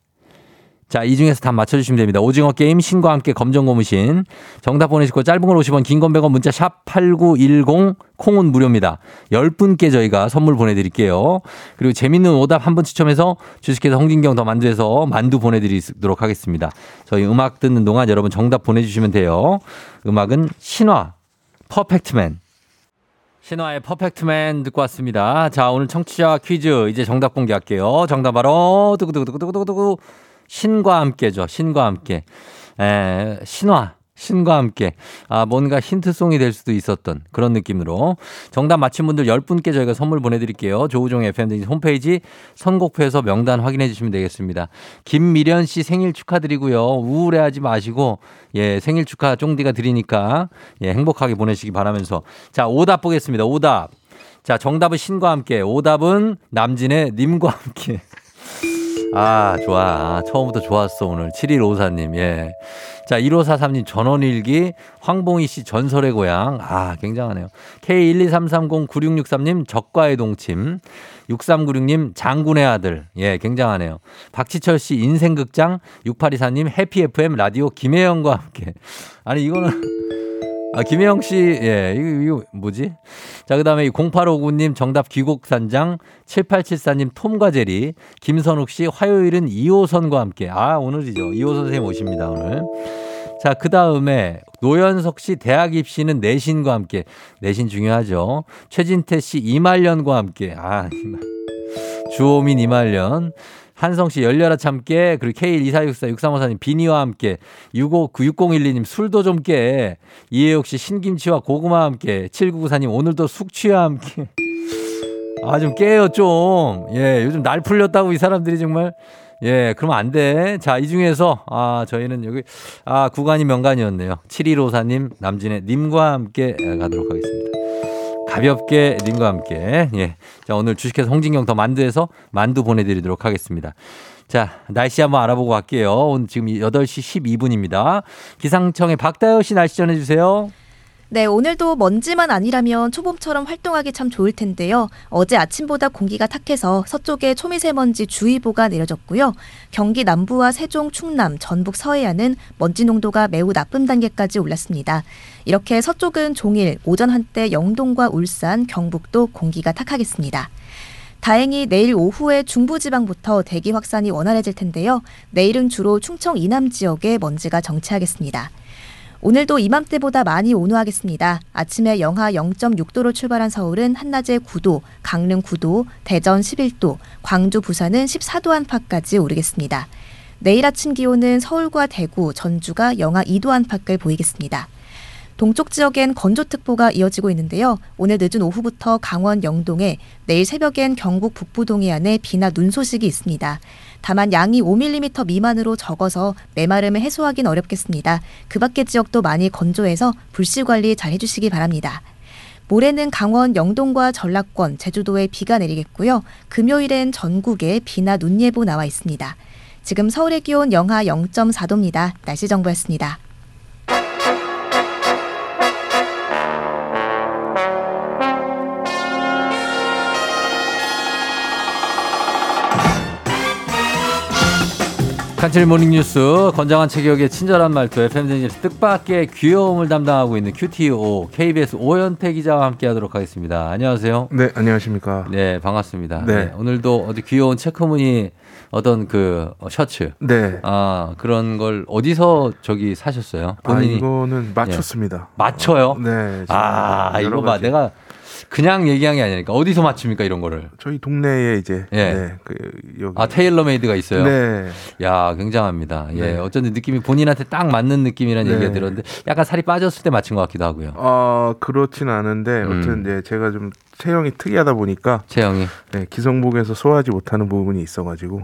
자, 이 중에서 답 맞춰주시면 됩니다. 오징어 게임, 신과 함께, 검정고무신. 정답 보내시고 짧은 건 50원, 긴 건 100원, 문자 샵 8910, 콩은 무료입니다. 10분께 저희가 선물 보내드릴게요. 그리고 재밌는 오답 한 분 추첨해서 주식회사 홍진경 더 만두에서 만두 보내드리도록 하겠습니다. 저희 음악 듣는 동안 여러분 정답 보내주시면 돼요. 음악은 신화, 퍼펙트맨. 신화의 퍼펙트맨 듣고 왔습니다. 자, 오늘 청취자 퀴즈 이제 정답 공개할게요. 정답 바로 두구두구두구두구두구 신과 함께죠. 신과 함께. 신화. 신과 함께. 아, 뭔가 힌트송이 될 수도 있었던 그런 느낌으로. 정답 맞힌 분들 10분께 저희가 선물 보내드릴게요. 조우종의 FM등지 홈페이지 선곡표에서 명단 확인해 주시면 되겠습니다. 김미련 씨 생일 축하드리고요. 우울해하지 마시고, 예, 생일 축하 쫑디가 드리니까, 예, 행복하게 보내시기 바라면서. 자, 오답 보겠습니다. 오답. 자, 정답은 신과 함께. 오답은 남진의 님과 함께. 아, 좋아. 처음부터 좋았어, 오늘. 7154님, 예. 자, 1543님 전원일기, 황봉희 씨 전설의 고향. 아, 굉장하네요. K123309663님 적과의 동침, 6396님 장군의 아들. 예, 굉장하네요. 박지철 씨 인생극장, 6824님 해피FM 라디오 김혜영과 함께. 아니, 이거는. 아, 김혜영 씨, 예, 이거 뭐지? 자, 그 다음에 0859님 정답 귀곡산장, 7874님 톰과 제리, 김선욱 씨 화요일은 2호선과 함께. 아, 오늘이죠. 2호 선생님 오십니다, 오늘. 자, 그 다음에 노현석 씨 대학 입시는 내신과 함께. 내신 중요하죠. 최진태 씨 이말년과 함께. 아, 주호민 이말년. 한성 씨 열려라 참깨, 그리고 K124646354님 비니와 함께, 659601님 술도 좀 깨, 이혜옥 씨 신김치와 고구마와 함께, 7994님 오늘도 숙취와 함께. 아, 좀 깨요 좀. 예, 요즘 날 풀렸다고 이 사람들이 정말. 예, 그러면 안 돼. 자, 이 중에서, 아, 저희는 여기, 아, 구간이 명간이었네요. 7154님 남진의 님과 함께 가도록 하겠습니다. 가볍게 님과 함께. 예. 자, 오늘 주식회사 홍진경 더 만두에서 만두 보내드리도록 하겠습니다. 자, 날씨 한번 알아보고 갈게요. 오늘 지금 8시 12분입니다. 기상청의 박다효 씨 날씨 전해주세요. 네, 오늘도 먼지만 아니라면 초봄처럼 활동하기 참 좋을 텐데요. 어제 아침보다 공기가 탁해서 서쪽에 초미세먼지 주의보가 내려졌고요. 경기 남부와 세종, 충남, 전북 서해안은 먼지 농도가 매우 나쁨 단계까지 올랐습니다. 이렇게 서쪽은 종일 오전 한때 영동과 울산, 경북도 공기가 탁하겠습니다. 다행히 내일 오후에 중부지방부터 대기 확산이 원활해질 텐데요. 내일은 주로 충청 이남 지역에 먼지가 정체하겠습니다. 오늘도 이맘때보다 많이 온화하겠습니다. 아침에 영하 0.6도로 출발한 서울은 한낮에 9도, 강릉 9도, 대전 11도, 광주, 부산은 14도 안팎까지 오르겠습니다. 내일 아침 기온은 서울과 대구, 전주가 영하 2도 안팎을 보이겠습니다. 동쪽 지역엔 건조특보가 이어지고 있는데요. 오늘 늦은 오후부터 강원 영동에, 내일 새벽엔 경북 북부 동해안에 비나 눈 소식이 있습니다. 다만 양이 5mm 미만으로 적어서 메마름을 해소하긴 어렵겠습니다. 그 밖의 지역도 많이 건조해서 불씨 관리 잘 해주시기 바랍니다. 모레는 강원 영동과 전라권, 제주도에 비가 내리겠고요. 금요일엔 전국에 비나 눈 예보 나와 있습니다. 지금 서울의 기온 영하 0.4도입니다. 날씨 정보였습니다. 간추린 모닝뉴스, 건장한 체격에 친절한 말투, FM댕진에서 뜻밖의 귀여움을 담당하고 있는 QTO KBS 오현태 기자와 함께하도록 하겠습니다. 안녕하세요. 네, 안녕하십니까. 네, 반갑습니다. 네, 네, 오늘도 어디 귀여운 체크무늬 어떤 그 셔츠, 네, 아, 그런 걸 어디서 저기 사셨어요? 본인이? 아, 이거는 맞췄습니다. 예. 맞춰요? 네. 아, 이거 봐, 내가 그냥 얘기한 게 아니니까 어디서 맞춥니까 이런 거를? 저희 동네에 이제 예. 네, 여기. 아 테일러메이드가 있어요. 네. 야 굉장합니다. 네. 예, 어쩐지 느낌이 본인한테 딱 맞는 느낌이라는 네. 얘기가 들었는데 약간 살이 빠졌을 때 맞춘 것 같기도 하고요. 그렇진 않은데 어쨌든 이제 제가 좀 체형이 특이하다 보니까 체형이 네, 기성복에서 소화하지 못하는 부분이 있어가지고.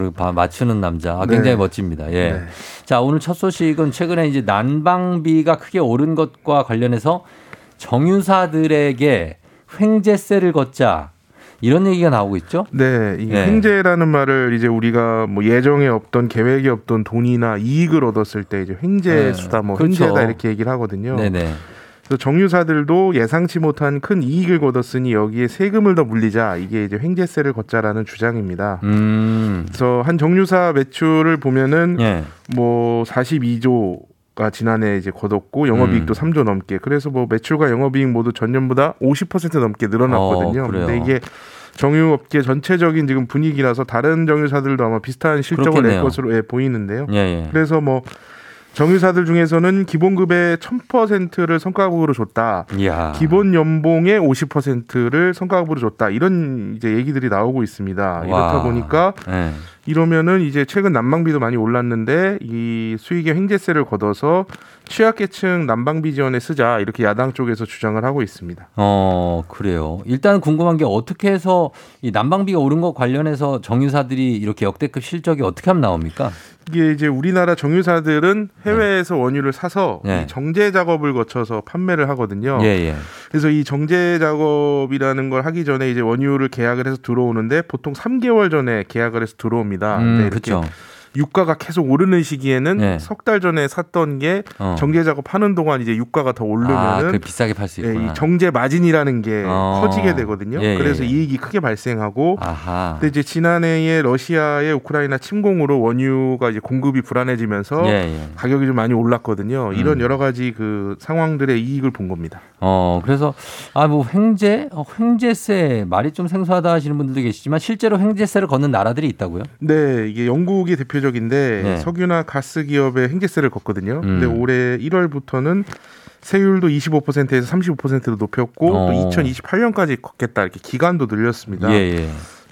그리고 맞추는 남자 굉장히 네. 멋집니다. 예. 네. 자 오늘 첫 소식은 최근에 이제 난방비가 크게 오른 것과 관련해서 정유사들에게 횡재세를 걷자 이런 얘기가 나오고 있죠. 네, 이 횡재라는 말을 이제 우리가 뭐 예정에 없던 계획에 없던 돈이나 이익을 얻었을 때 이제 횡재 수다, 뭐 그렇죠. 횡재다 이렇게 얘기를 하거든요. 네네. 그래서 정유사들도 예상치 못한 큰 이익을 거뒀으니 여기에 세금을 더 물리자 이게 이제 횡재세를 걷자라는 주장입니다. 그래서 한 정유사 매출을 보면은 네. 뭐 42조. 지난해 이제 거뒀고 영업이익도 3조 넘게 그래서 뭐 매출과 영업이익 모두 전년보다 50% 넘게 늘어났거든요. 근데 이게 정유업계 전체적인 지금 분위기라서 다른 정유사들도 아마 비슷한 실적을 그렇겠네요. 낼 것으로 예, 보이는데요. 예. 그래서 뭐 정유사들 중에서는 기본급의 1000%를 성과급으로 줬다. 이야. 기본 연봉의 50%를 성과급으로 줬다. 이런 이제 얘기들이 나오고 있습니다. 와. 이렇다 보니까 네. 이러면은 이제 최근 난방비도 많이 올랐는데 이 수익의 횡재세를 걷어서 취약계층 난방비 지원에 쓰자 이렇게 야당 쪽에서 주장을 하고 있습니다. 그래요. 일단 궁금한 게 어떻게 해서 이 난방비가 오른 것 관련해서 정유사들이 이렇게 역대급 실적이 어떻게 하면 나옵니까? 이게 이제 우리나라 정유사들은 해외에서 네. 원유를 사서 네. 이 정제 작업을 거쳐서 판매를 하거든요. 예. 그래서 이 정제 작업이라는 걸 하기 전에 이제 원유를 계약을 해서 들어오는데 보통 3개월 전에 계약을 해서 들어옵니다. 그렇죠. 유가가 계속 오르는 시기에는 네. 석 달 전에 샀던 게 정제 작업하는 동안 이제 유가가 더 오르면은 그래 비싸게 팔 수 있구나. 예, 이 정제 마진이라는 게 커지게 되거든요. 그래서 이익이 크게 발생하고. 아하. 근데 이제 지난해에 러시아의 우크라이나 침공으로 원유가 이제 공급이 불안해지면서 가격이 좀 많이 올랐거든요. 이런 여러 가지 그 상황들의 이익을 본 겁니다. 그래서 뭐 횡재세 말이 좀 생소하다 하시는 분들도 계시지만 실제로 횡재세를 걷는 나라들이 있다고요? 네, 이게 영국이 대표 적인데 네. 석유나 가스 기업에 횡재세를 걷거든요. 근데 올해 1월부터는 세율도 25%에서 35%로 높였고 또 2028년까지 걷겠다 이렇게 기간도 늘렸습니다.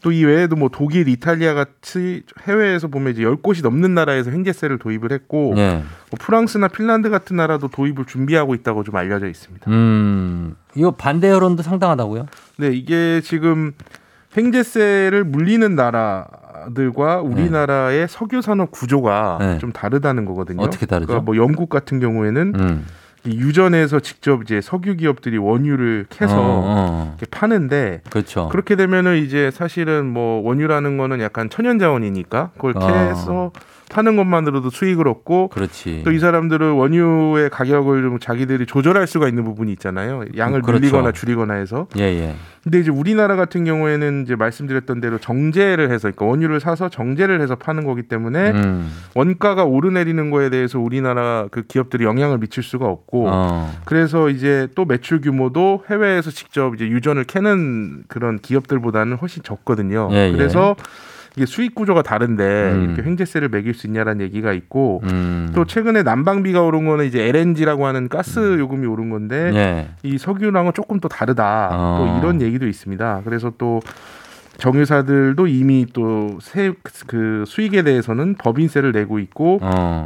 또 이 외에도 뭐 독일, 이탈리아 같이 해외에서 보면 이제 10곳이 넘는 나라에서 횡재세를 도입을 했고 뭐 프랑스나 핀란드 같은 나라도 도입을 준비하고 있다고 좀 알려져 있습니다. 이거 반대 여론도 상당하다고요? 네, 이게 지금 횡재세를 물리는 나라들과 우리나라의 석유산업 구조가 좀 다르다는 거거든요. 어떻게 다르죠? 그러니까 뭐 영국 같은 경우에는 유전에서 직접 이제 석유 기업들이 원유를 캐서 이렇게 파는데 그렇죠. 그렇게 되면은 이제 사실은 뭐 원유라는 거는 약간 천연자원이니까 그걸 캐서 파는 것만으로도 수익을 얻고 또 이 사람들은 원유의 가격을 좀 자기들이 조절할 수가 있는 부분이 있잖아요. 양을 늘리거나 줄이거나 해서. 근데 이제 우리나라 같은 경우에는 이제 말씀드렸던 대로 정제를 해서 그러니까 원유를 사서 정제를 해서 파는 거기 때문에 원가가 오르내리는 거에 대해서 우리나라 그 기업들이 영향을 미칠 수가 없고 그래서 이제 또 매출 규모도 해외에서 직접 이제 유전을 캐는 그런 기업들보다는 훨씬 적거든요. 그래서 이게 수익 구조가 다른데 이렇게 횡재세를 매길 수 있냐라는 얘기가 있고 또 최근에 난방비가 오른 거는 이제 LNG라고 하는 가스 요금이 오른 건데 이 석유랑은 조금 또 다르다. 또 이런 얘기도 있습니다. 그래서 또 정유사들도 이미 또 그 수익에 대해서는 법인세를 내고 있고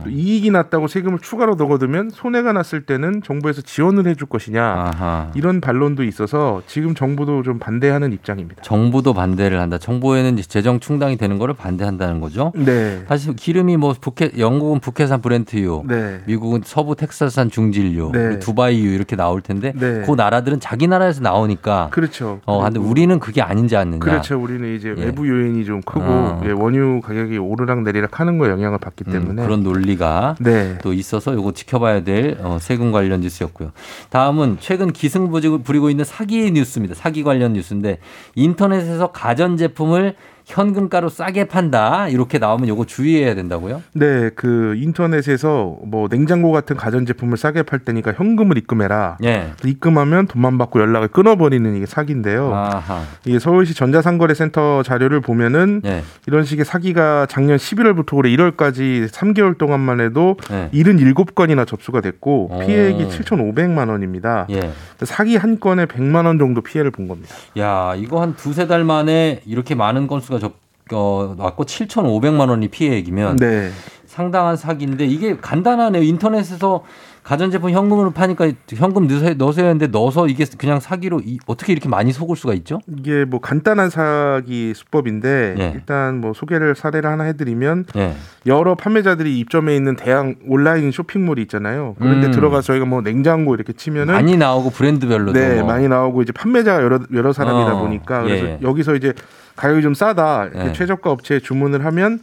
또 이익이 났다고 세금을 추가로 더 거두면 손해가 났을 때는 정부에서 지원을 해줄 것이냐 이런 반론도 있어서 지금 정부도 좀 반대하는 입장입니다. 정부도 반대를 한다. 정부에는 재정 충당이 되는 거를 반대한다는 거죠. 네. 사실 기름이 뭐 영국은 북해산 브렌트유, 미국은 서부 텍사스산 중질유, 두바이유 이렇게 나올 텐데 그 나라들은 자기 나라에서 나오니까 그렇죠. 근데 우리는 그게 아닌지 않느냐. 그렇죠. 우리는 이제 외부 요인이 좀 크고 원유 가격이 오르락 내리락 하는 거에 영향을 받기 때문에 그런 논리가 또 있어서 이거 지켜봐야 될 세금 관련 뉴스였고요. 다음은 최근 기승부리고 있는 사기 뉴스입니다. 사기 관련 뉴스인데 인터넷에서 가전제품을 현금가로 싸게 판다 이렇게 나오면 요거 주의해야 된다고요? 네, 그 인터넷에서 뭐 냉장고 같은 가전제품을 싸게 팔 때니까 현금을 입금해라. 예. 입금하면 돈만 받고 연락을 끊어버리는 이게 사기인데요. 아하. 이게 서울시 전자상거래센터 자료를 보면은 예. 이런 식의 사기가 작년 11월부터 올해 1월까지 3개월 동안만 해도 예. 77건이나 접수가 됐고 오. 피해액이 7,500만 원입니다. 예. 사기 한 건에 100만 원 정도 피해를 본 겁니다. 야, 이거 한 두세 달 만에 이렇게 많은 건수가 왔고 7,500만 원이 피해액이면 네. 상당한 사기인데 이게 간단하네요. 인터넷에서 가전제품 현금으로 파니까 현금 넣으세요 했는데 넣어서 이게 그냥 사기로 어떻게 이렇게 많이 속을 수가 있죠? 이게 뭐 간단한 사기 수법인데 네. 일단 뭐 소개를 사례를 하나 해드리면 네. 여러 판매자들이 입점해 있는 대형 온라인 쇼핑몰이 있잖아요. 그런데 들어가서 저희가 뭐 냉장고 이렇게 치면은 많이 나오고 브랜드별로도 네 뭐. 많이 나오고 이제 판매자가 여러 사람이다 보니까 그래서 예. 여기서 이제 가격이 좀 싸다 이렇게 예. 최저가 업체에 주문을 하면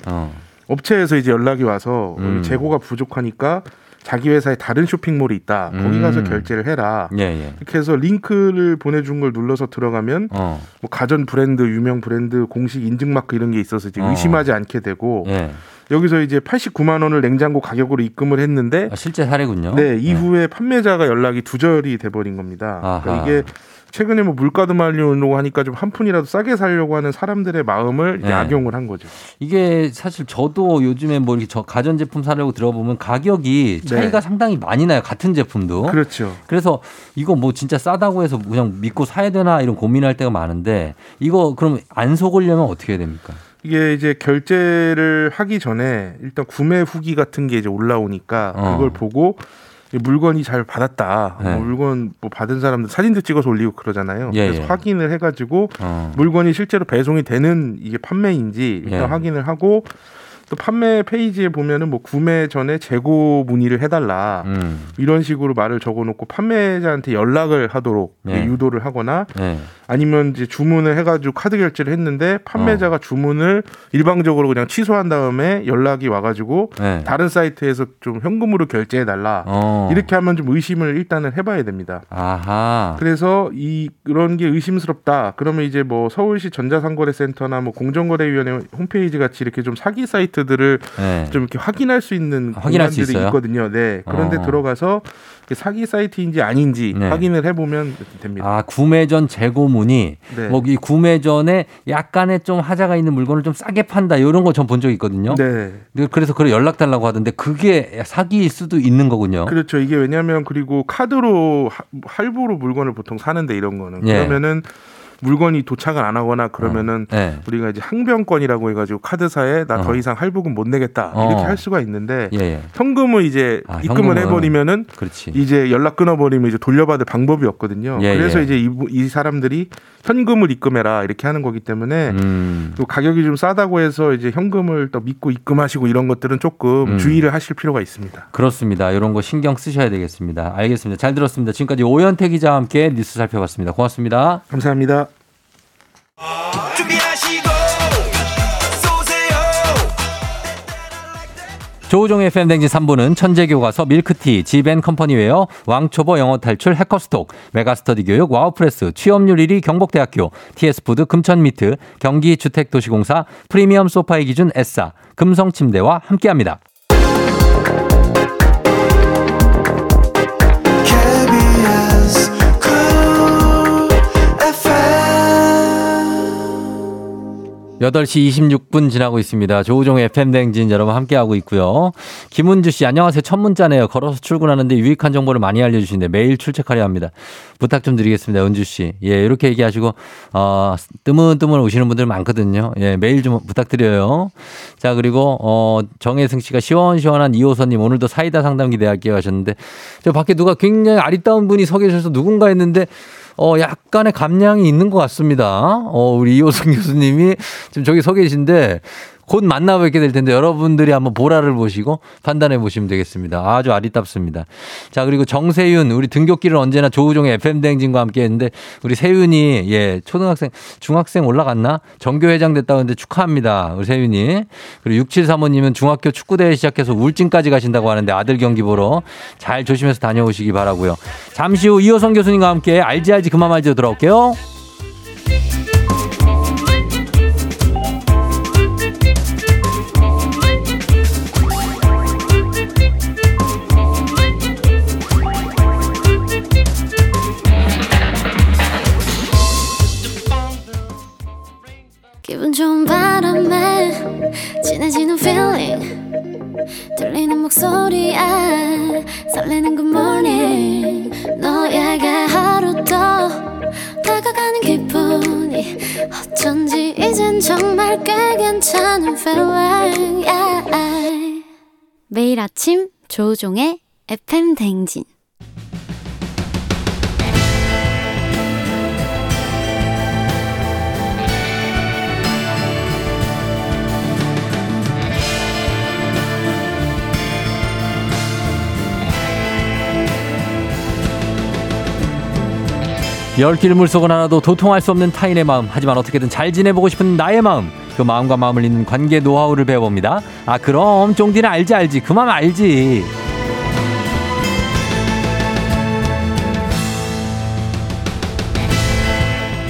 업체에서 이제 연락이 와서 재고가 부족하니까. 자기 회사에 다른 쇼핑몰이 있다. 거기 가서 결제를 해라. 예, 예. 이렇게 해서 링크를 보내준 걸 눌러서 들어가면 뭐 가전 브랜드, 유명 브랜드, 공식 인증마크 이런 게 있어서 이제 의심하지 않게 되고 예. 여기서 이제 89만 원을 냉장고 가격으로 입금을 했는데 아, 실제 사례군요. 네, 이후에 예. 판매자가 연락이 두절이 돼버린 겁니다. 그러니까 이게 최근에 뭐 물가도 하려고 하니까 좀 한 푼이라도 싸게 살려고 하는 사람들의 마음을 네. 악용을 한 거죠. 이게 사실 저도 요즘에 뭐 이렇게 저 가전제품 사려고 들어보면 가격이 차이가 네. 상당히 많이 나요. 같은 제품도. 그렇죠. 그래서 이거 뭐 진짜 싸다고 해서 그냥 믿고 사야 되나 이런 고민할 때가 많은데 이거 그럼 안 속으려면 어떻게 해야 됩니까? 이게 이제 결제를 하기 전에 일단 구매 후기 같은 게 이제 올라오니까 그걸 보고 물건이 잘 받았다. 네. 뭐 물건 뭐 받은 사람들 사진도 찍어서 올리고 그러잖아요. 예, 그래서 예. 확인을 해가지고 물건이 실제로 배송이 되는 이게 판매인지 일단 예. 확인을 하고 또 판매 페이지에 보면은 뭐 구매 전에 재고 문의를 해달라 이런 식으로 말을 적어놓고 판매자한테 연락을 하도록 예. 유도를 하거나 예. 아니면 이제 주문을 해가지고 카드 결제를 했는데 판매자가 주문을 일방적으로 그냥 취소한 다음에 연락이 와가지고 예. 다른 사이트에서 좀 현금으로 결제해달라 이렇게 하면 좀 의심을 일단은 해봐야 됩니다. 아하. 그래서 이런 게 의심스럽다. 그러면 이제 뭐 서울시 전자상거래센터나 뭐 공정거래위원회 홈페이지 같이 이렇게 좀 사기 사이트 들을 네. 좀 이렇게 확인할 수 있는 공간들이 있거든요. 네. 그런데 들어가서 사기 사이트인지 아닌지 네. 확인을 해보면 됩니다. 아, 구매 전 재고 문의. 네. 뭐 이 구매 전에 약간의 좀 하자가 있는 물건을 좀 싸게 판다. 이런 거 전 본 적이 있거든요. 네. 그래서 그걸 연락 달라고 하던데 그게 사기일 수도 있는 거군요. 그렇죠. 이게 왜냐하면 그리고 카드로 할부로 물건을 보통 사는데 이런 거는 네. 그러면은. 물건이 도착을 안 하거나 그러면은 네. 우리가 이제 항변권이라고 해가지고 카드사에 나 더 이상 할부금 못 내겠다 이렇게 할 수가 있는데 예. 현금을 이제 입금을 해버리면은 그렇지. 이제 연락 끊어버리면 이제 돌려받을 방법이 없거든요. 예. 그래서 이제 이 사람들이 현금을 입금해라 이렇게 하는 거기 때문에 또 가격이 좀 싸다고 해서 이제 현금을 또 믿고 입금하시고 이런 것들은 조금 주의를 하실 필요가 있습니다. 그렇습니다. 이런 거 신경 쓰셔야 되겠습니다. 알겠습니다. 잘 들었습니다. 지금까지 오현태 기자와 함께 뉴스 살펴봤습니다. 고맙습니다. 감사합니다. 준비하시고 쏘세요. 조우종의 FM댕진 3부는 천재교과서 밀크티, 지벤컴퍼니웨어, 왕초보 영어탈출 해커스톡, 메가스터디 교육, 와우프레스, 취업률 1위 경북대학교, TS푸드 금천미트, 경기주택도시공사, 프리미엄 소파의 기준 에싸, 금성침대와 함께합니다. 여덟 시 26분 지나고 있습니다. 조우종의 FM 대행진 여러분 함께하고 있고요. 김은주 씨 안녕하세요. 첫 문자네요. 걸어서 출근하는데 유익한 정보를 많이 알려주시는데 매일 출첵하려 합니다. 부탁 좀 드리겠습니다. 은주 씨. 예, 이렇게 얘기하시고 뜨문뜨문 오시는 분들 많거든요. 예, 매일 좀 부탁드려요. 자, 그리고 정혜승 씨가 시원시원한 2호선님 오늘도 사이다 상담 기대할게요 하셨는데 저 밖에 누가 굉장히 아리따운 분이 서 계셔서 누군가 했는데 약간의 감량이 있는 것 같습니다. 우리 이호승 교수님이 지금 저기 서 계신데 곧 만나 뵙게 될 텐데 여러분들이 한번 보라를 보시고 판단해 보시면 되겠습니다. 아주 아리따습니다. 자, 그리고 정세윤 우리 등굣길을 언제나 조우종의 FM 대행진과 함께 했는데 우리 세윤이 예, 초등학생, 중학생 올라갔나? 정교회장 됐다고 했는데 축하합니다. 우리 세윤이. 그리고 6735님은 중학교 축구대회 시작해서 울진까지 가신다고 하는데 아들 경기 보러 잘 조심해서 다녀오시기 바라고요. 잠시 후 이호성 교수님과 함께 알지 알지 그만 말지로 돌아올게요. 들리는 목소리에 설레는 good morning. 너에게 하루 더 다가가는 기분이 어쩐지 이젠 정말 꽤 괜찮은 feeling. yeah. 매일 아침 조우종의 FM 대행진. 열길 물속은 하나도 도통할 수 없는 타인의 마음, 하지만 어떻게든 잘 지내보고 싶은 나의 마음, 그 마음과 마음을 잇는 관계 노하우를 배워봅니다. 아 그럼 쫑디는 알지 그 마음 알지.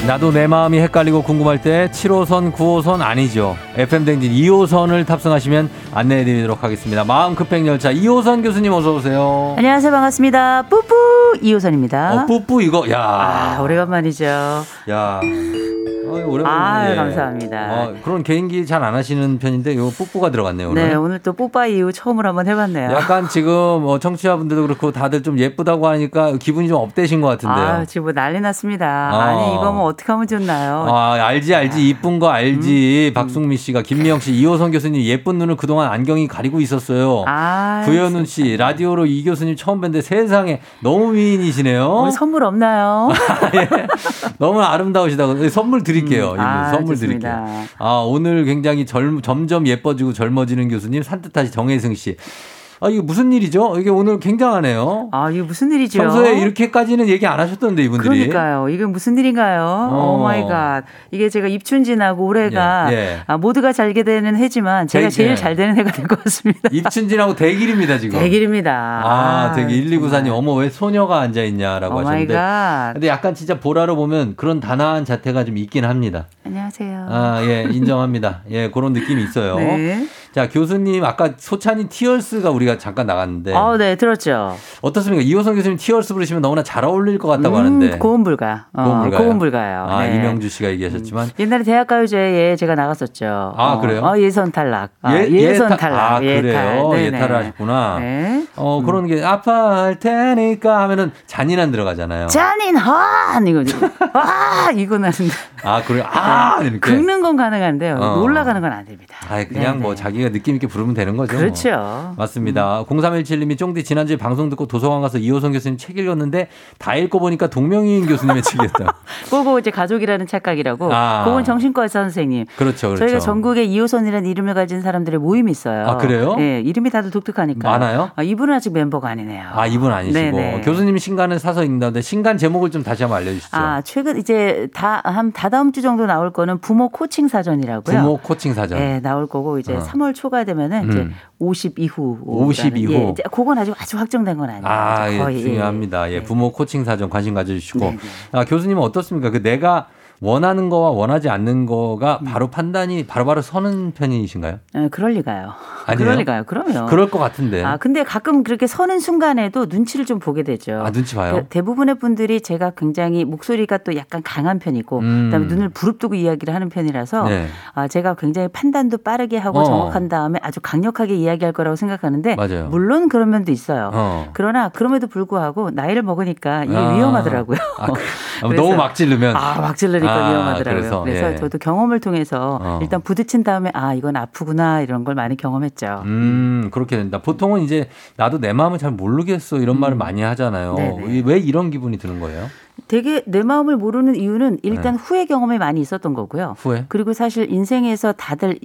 나도 내 마음이 헷갈리고 궁금할 때 7호선 9호선 아니죠, FM댕진 2호선을 탑승하시면 안내해드리도록 하겠습니다. 마음 급행열차 2호선 교수님 어서오세요. 안녕하세요, 반갑습니다. 뿌뿌 2호선입니다. 뿌뿌 이거 야, 아, 오래간만이죠. 야, 오랜만이네. 아, 감사합니다. 그런 개인기 잘 안 하시는 편인데 요 뿌뿌가 들어갔네요. 오늘. 네, 오늘 또 뿌빠 이후 처음으로 한번 해봤네요. 약간 지금 청취자분들도 그렇고 다들 좀 예쁘다고 하니까 기분이 좀 업되신 것 같은데요. 아, 지금 뭐 난리 났습니다. 아니 이거 뭐 어떻게 하면 좋나요? 아, 알지 이쁜 거 알지. 박승미 씨가, 김미영 씨, 이호선 교수님 예쁜 눈을 그동안 안경이 가리고 있었어요. 아, 구현훈 씨, 라디오로 이 교수님 처음 뵀는데 세상에 너무 미인이시네요. 오늘 선물 없나요? 예. 너무 아름다우시다고 선물 드릴게요. 선물 좋습니다. 드릴게요. 아, 오늘 굉장히 점점 예뻐지고 젊어지는 교수님, 산뜻하신 정혜승 씨. 아, 이게 무슨 일이죠? 이게 오늘 굉장하네요. 아, 이게 무슨 일이죠? 평소에 이렇게까지는 얘기 안 하셨던데, 이분들이. 그러니까요. 이게 무슨 일인가요? 오 마이 갓. 이게 제가 입춘진하고 올해가 아, 모두가 잘게 되는 해지만 제가 제일 잘 되는 해가 될 것 같습니다. 입춘진하고 대길입니다, 지금. 대길입니다. 아, 대길. 1294님, 어머, 왜 소녀가 앉아있냐라고 하셨는데. 마이 갓. 근데 약간 진짜 보라로 보면 그런 단아한 자태가 좀 있긴 합니다. 안녕하세요. 아, 예, 인정합니다. 예, 그런 느낌이 있어요. 네. 자, 교수님, 아까 소찬이 티얼스가 우리가 잠깐 나갔는데. 아, 네, 들었죠. 어떻습니까? 이호선 교수님 티얼스 부르시면 너무나 잘 어울릴 것 같다고 하는데. 고음불가. 고음불가요. 아, 네. 이명주 씨가 얘기하셨지만. 옛날에 대학가요제에 제가 나갔었죠. 아, 그래요? 예선 탈락. 예선 탈락. 아, 그래요? 예탈을 하셨구나. 네. 그런 게, 아파할 테니까 하면은 잔인한 들어가잖아요. 잔인한! 이거죠. 아! 이건 하는데. 아, 그래요? 아! 이렇게. 긁는 건 가능한데요. 올라가는 건 안 됩니다. 아, 그냥 네, 뭐 자기 느낌 있게 부르면 되는 거죠. 그렇죠. 뭐. 맞습니다. 0317님이 쫑디 지난주에 방송 듣고 도서관 가서 이호선 교수님 책 읽었는데 다 읽고 보니까 동명이인 교수님의 책이었다. 그거 이제 가족이라는 착각이라고. 아. 그건 정신과 의사 선생님. 그렇죠, 그렇죠. 저희가 전국에 이호선이라는 이름을 가진 사람들의 모임이 있어요. 아, 그래요? 네, 이름이 다들 독특하니까. 많아요? 아, 이분은 아직 멤버가 아니네요. 아, 이분 아니시고. 네네. 교수님이 신간을 사서 읽는다는데 신간 제목을 좀 다시 한번 알려주시죠. 아, 최근 이제 다다음 주 정도 나올 거는 부모 코칭 사전이라고요. 부모 코칭 사전. 네, 나올 거고 이제 3월 초가 되면은 이제 52호. 52호. 예, 이제 그건 아주 확정된 건 아니에요. 아, 예, 중요합니다. 예, 부모 코칭 사전 관심 가져주시고. 네, 네. 아, 교수님은 어떻습니까? 그 내가 원하는 거와 원하지 않는 거가 바로 판단이 바로바로 서는 편이신가요? 네, 그럴 리가요. 아니에요? 그럴 리가요. 그럼요. 그럴 것 같은데. 아, 근데 가끔 그렇게 서는 순간에도 눈치를 좀 보게 되죠. 아, 눈치 봐요? 대부분의 분들이 제가 굉장히 목소리가 또 약간 강한 편이고 그다음에 눈을 부릅뜨고 이야기를 하는 편이라서 네. 아, 제가 굉장히 판단도 빠르게 하고 정확한 다음에 아주 강력하게 이야기할 거라고 생각하는데 맞아요. 물론 그런 면도 있어요. 그러나 그럼에도 불구하고 나이를 먹으니까 이게 위험하더라고요. 너무 막 찌르면. 아, 막 찌르니까. 위험하더라고요. 그래서 예. 저도 경험을 통해서 일단 부딪힌 다음에 아 이건 아프구나 이런 걸 많이 경험했죠. 그렇게 된다. 보통은 이제 나도 내 마음을 잘 모르겠어 이런 말을 많이 하잖아요. 네네. 왜 이런 기분이 드는 거예요? 되게 내 마음을 모르는 이유는 일단 후회 경험이 많이 있었던 거고요. 후회? 그리고 사실 인생에서 다들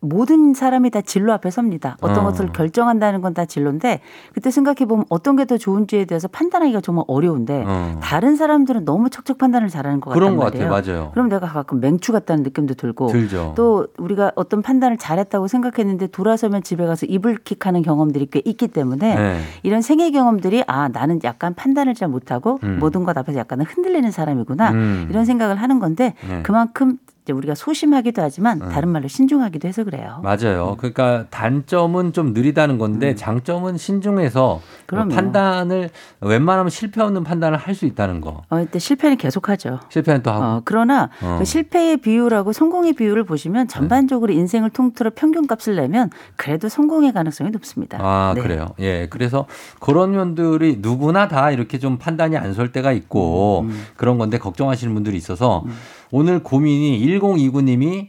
모든 사람이 다 진로 앞에 섭니다. 어떤 것을 결정한다는 건 다 진로인데 그때 생각해보면 어떤 게 더 좋은지에 대해서 판단하기가 정말 어려운데 다른 사람들은 너무 척척 판단을 잘하는 것 같단 말이에요. 그런 것 같아요. 맞아요. 그럼 내가 가끔 맹추 같다는 느낌도 들고 들죠. 또 우리가 어떤 판단을 잘했다고 생각했는데 돌아서면 집에 가서 이불킥하는 경험들이 꽤 있기 때문에 네. 이런 생애 경험들이 아 나는 약간 판단을 잘 못하고 모든 것 앞에서 약간 흔들리는 사람이구나 이런 생각을 하는 건데 그만큼 이제 우리가 소심하기도 하지만 다른 말로 신중하기도 해서 그래요. 맞아요. 그러니까 단점은 좀 느리다는 건데 장점은 신중해서 뭐 판단을 웬만하면 실패 없는 판단을 할 수 있다는 거. 그때 실패는 계속하죠. 실패는 또 하고. 그러나 그 실패의 비율하고 성공의 비율을 보시면 전반적으로 인생을 통틀어 평균값을 내면 그래도 성공의 가능성이 높습니다. 아 네. 그래요. 예, 그래서 그런 면들이 누구나 다 이렇게 좀 판단이 안 설 때가 있고 그런 건데 걱정하시는 분들이 있어서 오늘 고민이 1029님이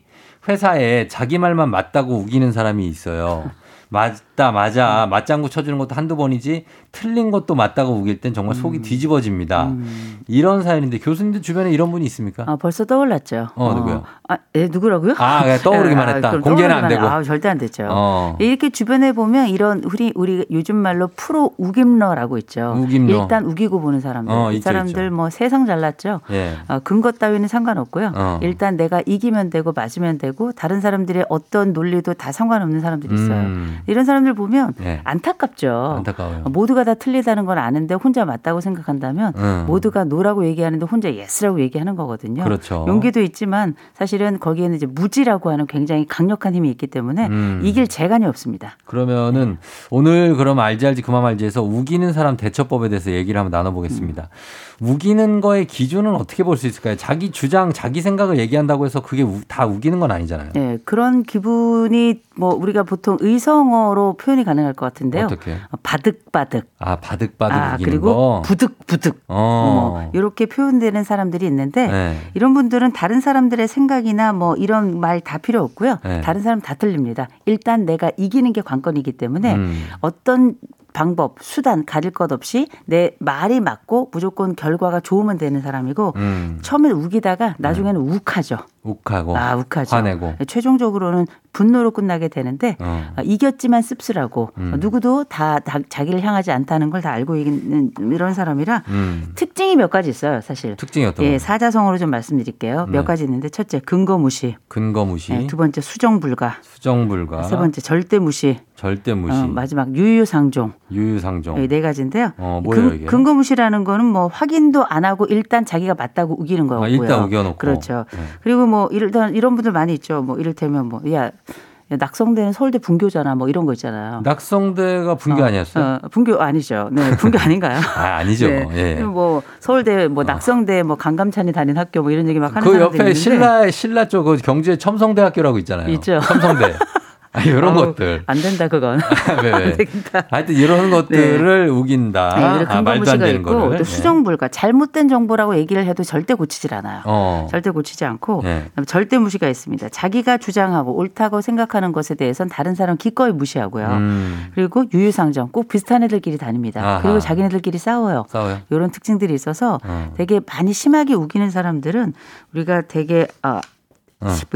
회사에 자기 말만 맞다고 우기는 사람이 있어요. 맞다, 맞아. 맞장구 쳐주는 것도 한두 번이지 틀린 것도 맞다고 우길 땐 정말 속이 뒤집어집니다. 이런 사연인데 교수님들 주변에 이런 분이 있습니까? 아, 벌써 떠올랐죠. 누구요? 아, 예, 누구라고요? 아, 그냥 떠오르기만 했다. 공개는 안 되고. 아, 절대 안 됐죠. 이렇게 주변에 보면 이런 우리 요즘 말로 프로 우김러라고 있죠. 우김러. 일단 우기고 보는 사람들. 이 사람들 있죠. 뭐 세상 잘났죠. 예. 근거 따위는 상관없고요. 일단 내가 이기면 되고 맞으면 되고 다른 사람들의 어떤 논리도 다 상관없는 사람들이 있어요. 이런 사람들 보면 안타깝죠. 안타까워요. 모두가 다 틀리다는 건 아는데 혼자 맞다고 생각한다면 모두가 노라고 얘기하는데 혼자 예스라고 얘기하는 거거든요. 그렇죠. 용기도 있지만 사실은 거기에는 이제 무지라고 하는 굉장히 강력한 힘이 있기 때문에 이길 재간이 없습니다. 그러면은 오늘 그럼 알지 알지 그만 알지에서 우기는 사람 대처법에 대해서 얘기를 한번 나눠보겠습니다. 우기는 거의 기준은 어떻게 볼 수 있을까요? 자기 주장, 자기 생각을 얘기한다고 해서 그게 다 우기는 건 아니잖아요. 네, 그런 기분이 뭐 우리가 보통 의성어로 표현이 가능할 것 같은데요. 어떻게? 바득바득. 아, 바득바득 아, 우기는 그리고 거. 부득부득. 이렇게 표현되는 사람들이 있는데 이런 분들은 다른 사람들의 생각이나 뭐 이런 말 다 필요 없고요. 다른 사람 다 틀립니다. 일단 내가 이기는 게 관건이기 때문에 어떤 방법, 수단 가릴 것 없이 내 말이 맞고 무조건 결과가 좋으면 되는 사람이고 처음엔 우기다가 나중에는 욱하죠. 욱하고 욱하죠. 화내고. 최종적으로는 분노로 끝나게 되는데 이겼지만 씁쓸하고 누구도 다 자기를 향하지 않다는 걸 다 알고 있는 이런 사람이라 특징이 몇 가지 있어요. 사실. 특징이 어떤 거예요? 사자성어로 좀 말씀드릴게요. 몇 가지 있는데 첫째 근거무시. 근거무시. 두 번째 수정불가. 수정불가. 세 번째 절대무시. 절대무시. 마지막 유유상종. 유유상종. 네 가지인데요. 뭐예요 이게? 근거무시라는 거는 뭐 확인도 안 하고 일단 자기가 맞다고 우기는 거고요. 일단 우겨놓고. 그렇죠. 네. 그리고 뭐 이런 분들 많이 있죠. 뭐 이를테면 뭐 낙성대는 서울대 분교잖아. 뭐 이런 거 있잖아요. 낙성대가 분교 아니었어요? 분교 아니죠. 네, 분교 아닌가요? 아, 아니죠. 네. 예. 뭐 서울대, 뭐 낙성대, 뭐 강감찬이 다닌 학교, 뭐 이런 얘기 막 하는 사람들 있는데. 그 옆에 신라 쪽 경주에 첨성대학교라고 있잖아요. 있죠. 첨성대. 이런 것들. 안 된다, 그건. 안 된다. 하여튼 이런 것들을 우긴다. 네, 말도 안 되는 거를. 또 수정불가. 잘못된 정보라고 얘기를 해도 절대 고치질 않아요. 절대 고치지 않고 절대 무시가 있습니다. 자기가 주장하고 옳다고 생각하는 것에 대해서는 다른 사람 기꺼이 무시하고요. 그리고 유유상정. 꼭 비슷한 애들끼리 다닙니다. 아하. 그리고 자기네들끼리 싸워요. 이런 특징들이 있어서 되게 많이 심하게 우기는 사람들은 우리가 되게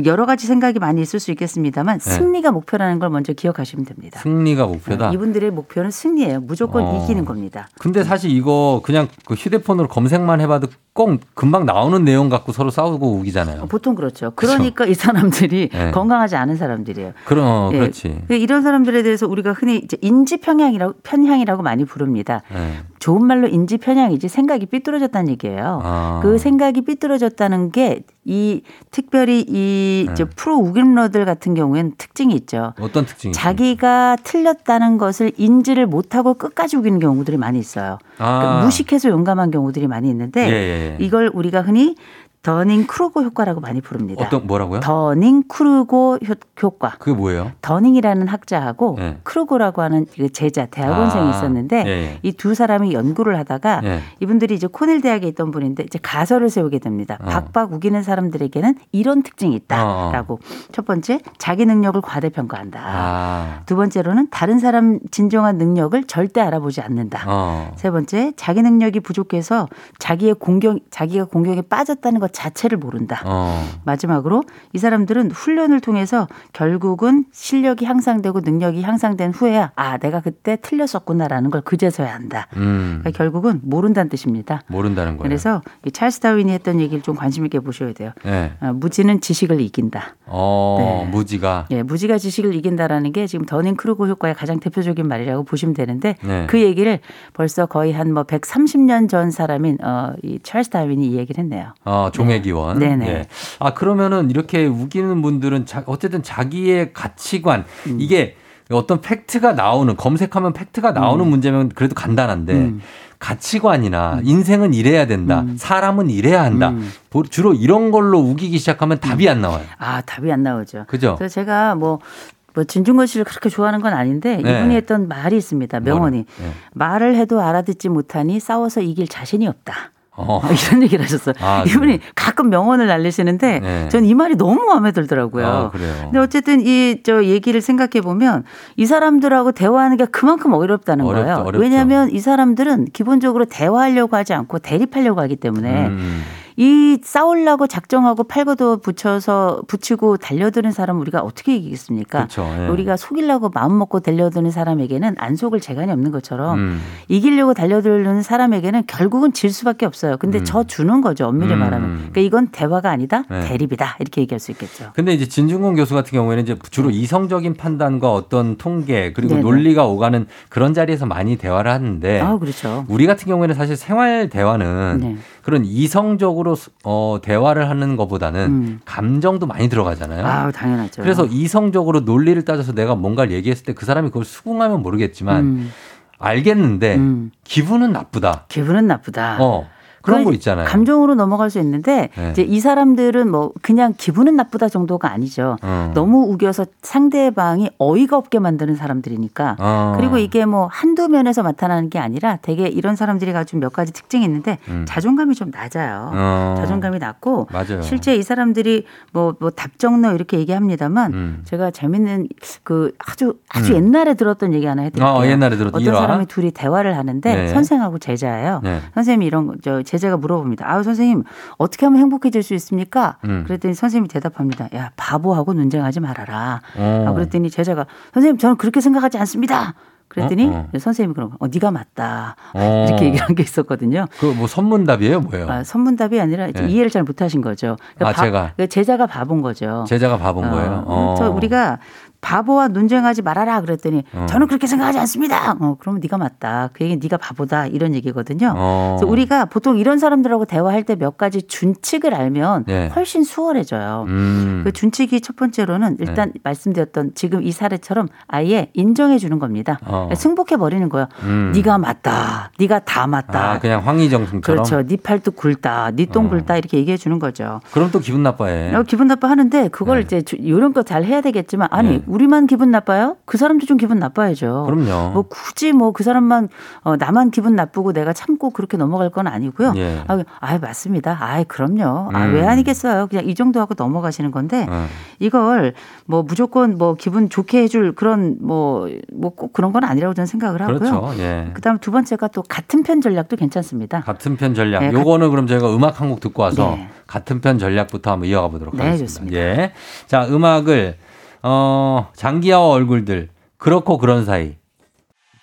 여러 가지 생각이 많이 있을 수 있겠습니다만 승리가 목표라는 걸 먼저 기억하시면 됩니다. 승리가 목표다. 이분들의 목표는 승리예요. 무조건 이기는 겁니다. 근데 사실 이거 그냥 그 휴대폰으로 검색만 해봐도 꼭 금방 나오는 내용 갖고 서로 싸우고 우기잖아요. 보통 그렇죠. 그러니까 그렇죠. 이 사람들이 건강하지 않은 사람들이에요. 그렇지. 이런 사람들에 대해서 우리가 흔히 이제 인지 편향이라고 많이 부릅니다. 좋은 말로 인지 편향이지 생각이 삐뚤어졌다는 얘기예요. 그 생각이 삐뚤어졌다는 게 이 특별히 이 프로 우김러들 같은 경우에는 특징이 있죠. 어떤 특징이? 자기가 틀렸다는 것을 인지를 못하고 끝까지 우기는 경우들이 많이 있어요. 그러니까 무식해서 용감한 경우들이 많이 있는데 이걸 우리가 흔히 더닝크루거 효과라고 많이 부릅니다. 어떤 뭐라고요? 더닝크루거 효과. 그게 뭐예요? 더닝이라는 학자하고 크루거라고 하는 제자 대학원생이 있었는데 이 두 사람이 연구를 하다가 이분들이 이제 코넬 대학에 있던 분인데 이제 가설을 세우게 됩니다. 박박 우기는 사람들에게는 이런 특징이 있다라고. 첫 번째, 자기 능력을 과대평가한다. 두 번째로는 다른 사람 진정한 능력을 절대 알아보지 않는다. 세 번째, 자기 능력이 부족해서 자기가 공격에 빠졌다는 것 자체를 모른다. 마지막으로 이 사람들은 훈련을 통해서 결국은 실력이 향상되고 능력이 향상된 후에야 내가 그때 틀렸었구나라는 걸 그제서야 안다. 그러니까 결국은 모른다는 뜻입니다. 모른다는 거예요. 그래서 이 찰스 다윈이 했던 얘기를 좀 관심 있게 보셔야 돼요. 무지는 지식을 이긴다. 무지가. 무지가 지식을 이긴다라는 게 지금 더닝크루거 효과의 가장 대표적인 말이라고 보시면 되는데 그 얘기를 벌써 거의 한 130년 전 사람인 이 찰스 다윈이 이 얘기를 했네요. 몸의 기원. 네네. 네. 아, 그러면은 이렇게 우기는 분들은 어쨌든 자기의 가치관, 이게 어떤 팩트가 나오는, 검색하면 팩트가 나오는 문제면 그래도 간단한데, 가치관이나 인생은 이래야 된다. 사람은 이래야 한다. 주로 이런 걸로 우기기 시작하면 답이 안 나와요. 아, 답이 안 나오죠. 그죠? 그래서 제가 뭐 진중권 씨를 그렇게 좋아하는 건 아닌데 이분이 네. 했던 말이 있습니다. 명언이. 네. 말을 해도 알아듣지 못하니 싸워서 이길 자신이 없다. 이런 얘기를 하셨어요. 아, 이분이 그래요? 가끔 명언을 날리시는데 네. 전 이 말이 너무 마음에 들더라고요. 아, 그래요? 근데 어쨌든 이 저 얘기를 생각해 보면 이 사람들하고 대화하는 게 그만큼 어렵다는 거예요. 어렵죠. 왜냐하면 이 사람들은 기본적으로 대화하려고 하지 않고 대립하려고 하기 때문에 이 싸우려고 작정하고 팔고도 붙이고 달려드는 사람 우리가 어떻게 이기겠습니까? 그렇죠, 예. 우리가 속이려고 마음먹고 달려드는 사람에게는 안 속을 재간이 없는 것처럼 이기려고 달려드는 사람에게는 결국은 질 수밖에 없어요. 근데 져주는 거죠. 엄밀히 말하면. 그러니까 이건 대화가 아니다. 네. 대립이다. 이렇게 얘기할 수 있겠죠. 근데 이제 진중권 교수 같은 경우에는 이제 주로 이성적인 판단과 어떤 통계 그리고 네네. 논리가 오가는 그런 자리에서 많이 대화를 하는데 아, 그렇죠. 우리 같은 경우에는 사실 생활 대화는 네. 그런 이성적으로 대화를 하는 것보다는 감정도 많이 들어가잖아요. 아, 당연하죠. 그래서 이성적으로 논리를 따져서 내가 뭔가를 얘기했을 때 그 사람이 그걸 수긍하면 모르겠지만 알겠는데 기분은 나쁘다. 그런 거 있잖아요. 감정으로 넘어갈 수 있는데 네. 이제 이 사람들은 뭐 그냥 기분은 나쁘다 정도가 아니죠. 너무 우겨서 상대방이 어이가 없게 만드는 사람들이니까. 그리고 이게 뭐 한두 면에서 나타나는 게 아니라 되게 이런 사람들이 가진 몇 가지 특징이 있는데 자존감이 좀 낮아요. 자존감이 낮고 맞아요. 실제 이 사람들이 뭐 답정너 이렇게 얘기합니다만 제가 재밌는 그 아주 옛날에 들었던 얘기 하나 해드릴게요. 어떤 사람이 둘이 대화를 하는데 네. 선생하고 제자예요. 네. 선생님이 이런 제가 물어봅니다. 아, 선생님 어떻게 하면 행복해질 수 있습니까? 그랬더니 선생님이 대답합니다. 야, 바보하고 논쟁하지 말아라. 그랬더니 제자가 선생님 저는 그렇게 생각하지 않습니다. 그랬더니 선생님이 그런 거 네가 맞다. 이렇게 얘기한 게 있었거든요. 그 뭐 선문답이에요, 뭐예요? 아, 선문답이 아니라 네. 이해를 잘 못하신 거죠. 그러니까 제자가 바본 거죠. 제자가 바본 거예요. 그래서 우리가 바보와 논쟁하지 말아라 그랬더니 저는 그렇게 생각하지 않습니다. 그러면 네가 맞다. 그 얘기는 네가 바보다 이런 얘기거든요. 그래서 우리가 보통 이런 사람들하고 대화할 때 몇 가지 준칙을 알면 네. 훨씬 수월해져요. 그 준칙이 첫 번째로는 일단 네. 말씀드렸던 지금 이 사례처럼 아예 인정해 주는 겁니다. 승복해 버리는 거예요. 네가 맞다. 네가 다 맞다. 아, 그냥 황의정신처럼. 그렇죠. 네 팔뚝 굵다. 네 똥 굵다 이렇게 얘기해 주는 거죠. 그럼 또 기분 나빠해. 기분 나빠하는데 그걸 네. 이제 요런 거 잘 해야 되겠지만 아니 네. 우리만 기분 나빠요? 그 사람도 좀 기분 나빠야죠. 그럼요. 굳이 그 사람만 나만 기분 나쁘고 내가 참고 그렇게 넘어갈 건 아니고요. 예. 맞습니다. 그럼요. 왜 아니겠어요. 그냥 이 정도 하고 넘어가시는 건데 이걸 무조건 기분 좋게 해줄 그런 꼭 그런 건 아니라고 저는 생각을 하고요. 그렇죠. 예. 그다음 두 번째가 또 같은 편 전략도 괜찮습니다. 같은 편 전략. 네, 요거는 그럼 저희가 음악 한 곡 듣고 와서 네. 같은 편 전략부터 한번 이어가 보도록 하겠습니다. 네, 좋습니다. 예. 자, 음악을 장기하와 얼굴들 그렇고 그런 사이.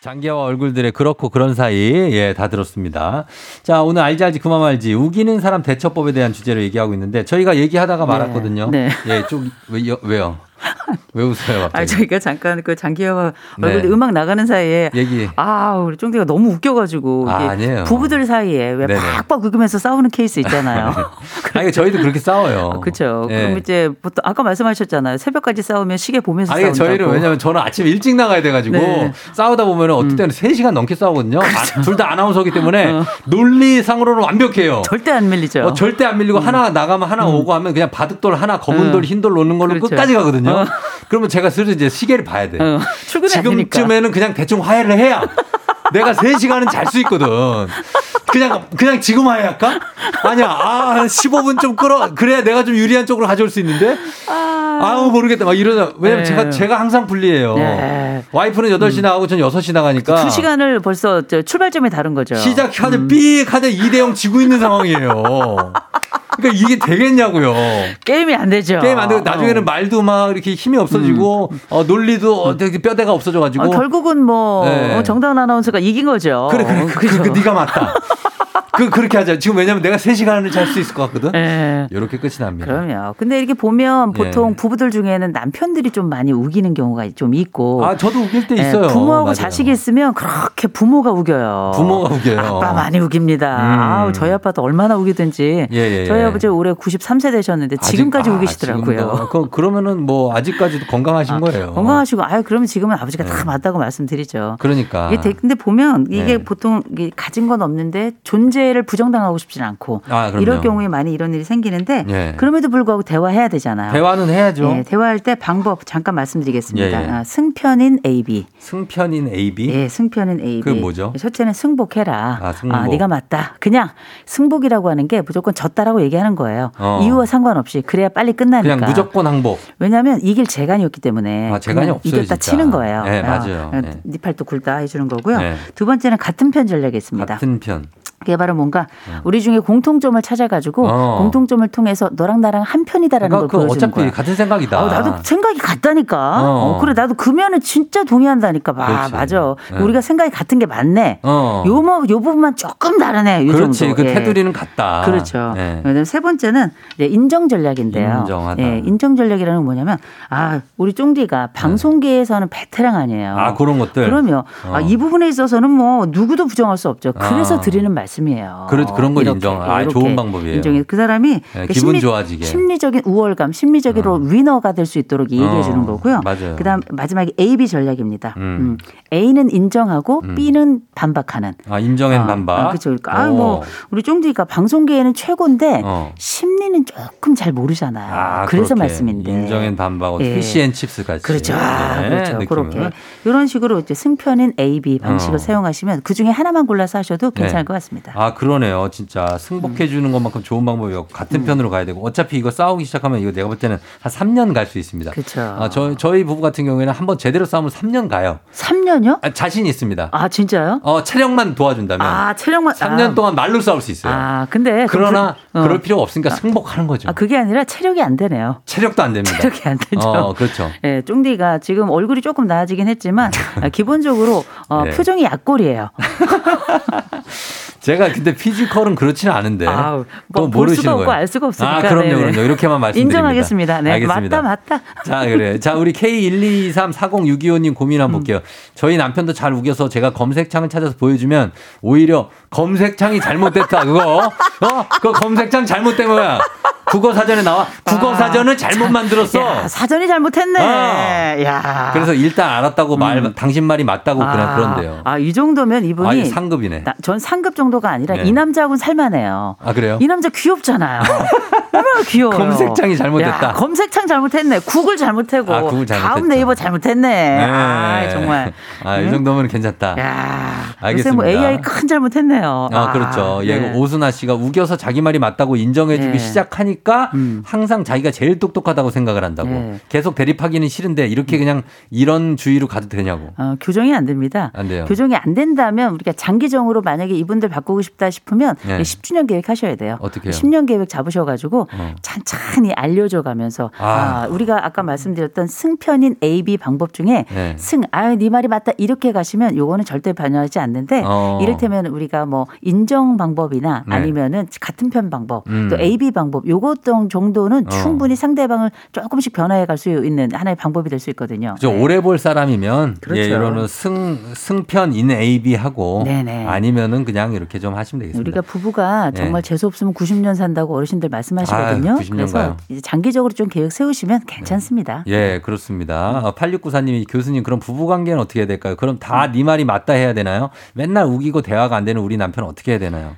장기하와 얼굴들의 그렇고 그런 사이. 예, 다 들었습니다. 자, 오늘 알지 그만 말지 우기는 사람 대처법에 대한 주제로 얘기하고 있는데 저희가 얘기하다가 말았거든요. 네. 네. 예, 좀 왜요? 왜 웃어요? 저희가 잠깐 그 장기하와 얼굴들 네. 음악 나가는 사이에 우리 쫑디가 너무 웃겨가지고 이게 부부들 사이에 왜 팍팍 우기면서 싸우는 케이스 있잖아요. 아니 저희도 그렇게 싸워요. 그렇죠. 네. 그럼 이제 보통 아까 말씀하셨잖아요. 새벽까지 싸우면 시계 보면서 싸운다고. 저희는 왜냐면 저는 아침 일찍 나가야 돼가지고 네. 싸우다 보면 어떨 때는 3시간 넘게 싸우거든요. 그렇죠. 둘 다 아나운서기 때문에 논리상으로는 완벽해요. 절대 안 밀리죠. 절대 안 밀리고 하나 나가면 하나 오고 하면 그냥 바둑돌 하나 검은돌 흰돌 노는 걸로 그렇죠. 끝까지 가거든요. 그러면 제가 슬슬 이제 시계를 봐야 돼. 지금쯤에는 그냥 대충 화해를 해야 내가 3시간은 잘 수 있거든. 그냥 지금 화해할까? 아니야. 한 15분 좀 끌어. 그래야 내가 좀 유리한 쪽으로 가져올 수 있는데. 모르겠다. 이러다. 왜냐면 제가 항상 불리해요. 와이프는 8시 나가고 전 6시 나가니까. 2시간을 벌써 출발점이 다른 거죠. 시작하자 삑하자 2대0 지고 있는 상황이에요. 그러니까 이게 되겠냐고요. 게임이 안 되죠. 게임 안 되고 나중에는 말도 막 이렇게 힘이 없어지고 논리도 뼈대가 없어져가지고 결국은 정다운 아나운서가 이긴 거죠. 그래. 네가 맞다. 그렇게 하자. 지금 왜냐면 내가 3시간을 잘 수 있을 것 같거든. 네. 이렇게 끝이 납니다. 그럼요. 근데 이렇게 보면 보통 네. 부부들 중에는 남편들이 좀 많이 우기는 경우가 좀 있고. 아, 저도 우길 때 있어요. 네, 부모하고 맞아요. 자식이 있으면 그렇게 부모가 우겨요. 부모가 우겨요. 아빠 많이 우깁니다. 아우, 저희 아빠도 얼마나 우기든지. 예, 예, 예. 저희 아버지 올해 93세 되셨는데 지금까지 우기시더라고요. 그러면은 뭐 아직까지도 건강하신 거예요. 건강하시고, 아유, 그러면 지금은 아버지가 네. 다 맞다고 말씀드리죠. 그러니까. 근데 보면 이게 네. 보통 가진 건 없는데 존재를 부정당하고 싶진 않고 이럴 경우에 많이 이런 일이 생기는데 예. 그럼에도 불구하고 대화해야 되잖아요. 대화는 해야죠. 예, 대화할 때 방법 잠깐 말씀드리겠습니다. 예, 예. 승편인 AB. 승편인 AB? 예, 승편인 AB. 그게 뭐죠? 첫째는 승복해라. 아, 승복. 아, 네가 맞다. 그냥 승복이라고 하는 게 무조건 졌다라고 얘기하는 거예요. 이유와 상관없이. 그래야 빨리 끝나니까. 그냥 무조건 항복. 왜냐하면 이길 재간이 없기 때문에. 아, 재간이 없어요. 이겼다 진짜. 치는 거예요. 네, 맞아요. 네. 네 팔도 굴다 해주는 거고요. 네. 두 번째는 같은 편 전략이 있습니다. 같은 편. 그게 바로 뭔가 우리 중에 공통점을 찾아가지고 공통점을 통해서 너랑 나랑 한 편이다라는 그러니까 걸 보여주는 거야. 어차피 같은 생각이다. 나도 생각이 같다니까. 그래 나도 그 면은 진짜 동의한다니까. 아, 맞아. 네. 우리가 생각이 같은 게 맞네. 요 부분만 조금 다르네. 요 그렇지. 정도. 그 테두리는 예. 같다. 그렇죠. 네. 세 번째는 인정 전략인데요. 인정하다. 예, 인정 전략이라는 건 뭐냐면 우리 쫑디가 방송계에서는 베테랑 아니에요. 아 그런 것들. 그럼요. 이 부분에 있어서는 뭐 누구도 부정할 수 없죠. 그래서 드리는 말씀. 이에요. 그런 걸 인정. 아, 좋은 방법이에요. 인정해. 그 사람이 네, 기분 좋아지게. 심리적인 우월감, 심리적으로 위너가 될 수 있도록 얘기해 주는 거고요. 맞아요. 그다음 마지막에 A/B 전략입니다. A는 인정하고 B는 반박하는. 아, 인정엔 반박. 그렇죠. 그러니까 뭐 우리 쫑디가 방송계에는 최고인데 심리는 조금 잘 모르잖아요. 그래서 그렇게. 말씀인데. 인정엔 반박. 피시앤칩스까지. 그렇죠. 네, 그렇죠. 그렇게 이런 식으로 이제 승편인 A/B 방식을 사용하시면 그 중에 하나만 골라서 하셔도 괜찮을 것 같습니다. 아 그러네요. 진짜 승복해 주는 것만큼 좋은 방법이고 같은 편으로 가야 되고 어차피 이거 싸우기 시작하면 이거 내가 볼 때는 한 3년 갈 수 있습니다. 그렇죠. 저희 부부 같은 경우에는 한번 제대로 싸우면 3년 가요. 3년요? 자신이 있습니다. 아 진짜요? 체력만 도와준다면. 아 체력만. 3년 동안 말로 싸울 수 있어요. 아 근데 그러나 그럴 필요가 없으니까 승복하는 거죠. 그게 아니라 체력이 안 되네요. 체력도 안 됩니다. 체력이 안 되죠. 그렇죠. 예, 쫑디가 지금 얼굴이 조금 나아지긴 했지만 기본적으로 네. 표정이 약골이에요. 제가 근데 피지컬은 그렇지는 않은데 또 모르시는 수가 없고 거예요. 알 수가 없으니까. 아 그럼요, 그럼요. 이렇게만 말씀드립니다. 인정하겠습니다. 네, 알겠습니다. 맞다. 자 그래. 자 우리 K12240625님 고민 한번 볼게요. 저희 남편도 잘 우겨서 제가 검색창을 찾아서 보여주면 오히려 검색창이 잘못됐다. 그거 검색창 잘못된 거야. 국어사전에 나와. 국어사전을 잘못 만들었어. 야, 사전이 잘못했네. 야. 그래서 일단 알았다고 당신 말이 맞다고 그냥 그런데요. 이 정도면 이분이. 상급이네. 전 상급 정도가 아니라 이 남자하고는 살만해요. 아, 그래요? 이 남자 귀엽잖아요. 얼마나 귀여워요. 검색창이 잘못됐다. 검색창 잘못했네. 구글 잘못했고. 구글 잘못했죠. 다음 네이버 잘못했네. 네. 정말. 이 정도면 괜찮다. 야. 알겠습니다. 요새 AI 큰 잘못했네요. 그렇죠. 네. 오순아 씨가 우겨서 자기 말이 맞다고 인정해주기 시작하니까 항상 자기가 제일 똑똑하다고 생각을 한다고. 계속 대립하기는 싫은데 이렇게 그냥 이런 주의로 가도 되냐고. 교정이 안 됩니다. 안 돼요. 교정이 안 된다면 우리가 장기적으로 만약에 이분들 바꾸고 싶다 싶으면 10주년 계획 하셔야 돼요. 어떻게 해요? 10년 계획 잡으셔가지고 찬찬히 알려줘가면서 우리가 아까 말씀드렸던 승편인 AB 방법 중에 네 말이 맞다 이렇게 가시면 요거는 절대 반영하지 않는데 이를테면 우리가 뭐 인정 방법이나 아니면은 같은 편 방법 또 AB 방법 요거 어떤 정도는 충분히 상대방을 조금씩 변화해 갈 수 있는 하나의 방법이 될 수 있거든요. 네. 오래 볼 사람이면 그렇죠. 이런 승편인 AB 하고 아니면은 그냥 이렇게 좀 하시면 되겠습니다. 우리가 부부가 정말 재수 없으면 90년 산다고 어르신들 말씀하시거든요. 90년 그래서 가요. 이제 장기적으로 좀 계획 세우시면 괜찮습니다. 예, 그렇습니다. 8694님이 교수님 그럼 부부 관계는 어떻게 해야 될까요? 그럼 다 네 말이 맞다 해야 되나요? 맨날 우기고 대화가 안 되는 우리 남편 어떻게 해야 되나요?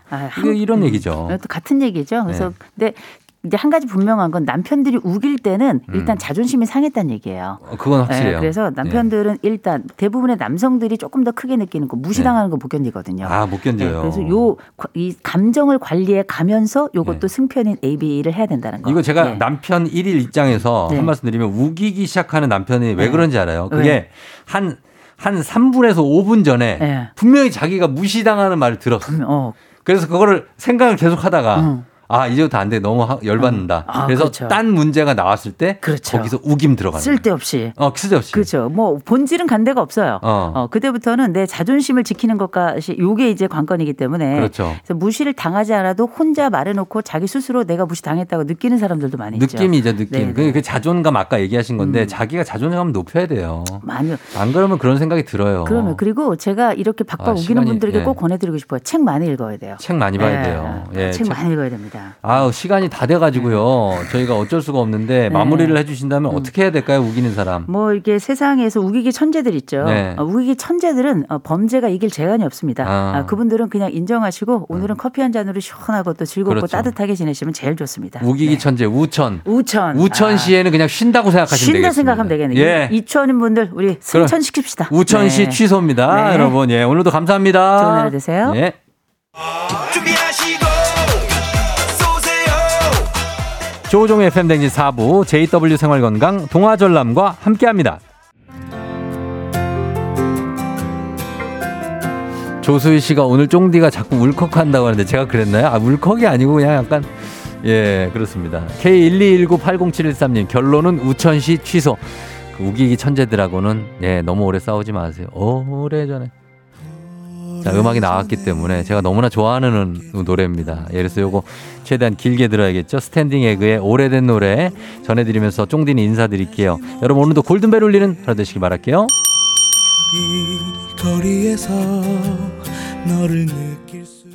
이런 얘기죠. 또 같은 얘기죠. 그래서 근데 이제 한 가지 분명한 건 남편들이 우길 때는 일단 자존심이 상했다는 얘기예요. 그건 확실해요. 네, 그래서 남편들은 일단 대부분의 남성들이 조금 더 크게 느끼는 거 무시당하는 거 못 견디거든요. 못 견뎌요. 네, 그래서 이 감정을 관리해 가면서 이것도 승편인 AB를 해야 된다는 거. 이거 제가 남편 1일 입장에서 한 말씀 드리면 우기기 시작하는 남편이 왜 그런지 알아요. 그게 한 3분에서 5분 전에 분명히 자기가 무시당하는 말을 들었어요. 그래서 그거를 생각을 계속 하다가 아, 이제부터 안 돼. 너무 열받는다. 아, 그래서 그렇죠. 딴 문제가 나왔을 때 그렇죠. 거기서 우김 들어가는 쓸데없이. 거예요. 쓸데없이. 그렇죠. 뭐 본질은 간 데가 없어요. 그때부터는 내 자존심을 지키는 것까지 요게 이제 관건이기 때문에 그렇죠. 그래서 무시를 당하지 않아도 혼자 말해놓고 자기 스스로 내가 무시당했다고 느끼는 사람들도 많이 있죠. 느낌이죠. 느낌. 그 자존감 아까 얘기하신 건데 자기가 자존감을 높여야 돼요. 많이. 안 그러면 그런 생각이 들어요. 그러면 그리고 제가 이렇게 박박 우기는 시간이, 분들에게 꼭 권해드리고 싶어요. 책 많이 읽어야 돼요. 책 많이 봐야 돼요. 예, 책 많이 읽어야 됩니다. 아, 시간이 다 돼가지고요. 저희가 어쩔 수가 없는데 마무리를 해주신다면 어떻게 해야 될까요? 우기는 사람. 뭐 이게 세상에서 우기기 천재들 있죠. 네. 우기기 천재들은 범죄가 이길 재간이 없습니다. 그분들은 그냥 인정하시고 오늘은 커피 한 잔으로 시원하고 또 즐겁고 그렇죠. 따뜻하게 지내시면 제일 좋습니다. 우기기 천재 우천. 우천시에는 그냥 쉰다고 생각하시면 되겠습니다. 쉰다 생각하면 되겠네요. 예. 이천인 분들 우리 승천시킵시다. 우천시 취소입니다. 여러분 예, 오늘도 감사합니다. 좋은 하루 되세요. 예. 준비하시고 조종의 FM댕진 4부 JW 생활건강 동아전람과 함께합니다. 조수희 씨가 오늘 쫑디가 자꾸 울컥한다고 하는데 제가 그랬나요? 아, 울컥이 아니고 그냥 약간 예 그렇습니다. K121980713님 결론은 우천시 취소. 그 우기기 천재들하고는 예 너무 오래 싸우지 마세요. 오래전에. 자, 음악이 나왔기 때문에 제가 너무나 좋아하는 노래입니다. 예, 그래서 요거 최대한 길게 들어야겠죠. 스탠딩 에그의 오래된 노래 전해드리면서 쫑디는 인사드릴게요. 여러분 오늘도 골든벨 울리는 하루 되시길 바랄게요. 이 거리에서 너를 느낄 수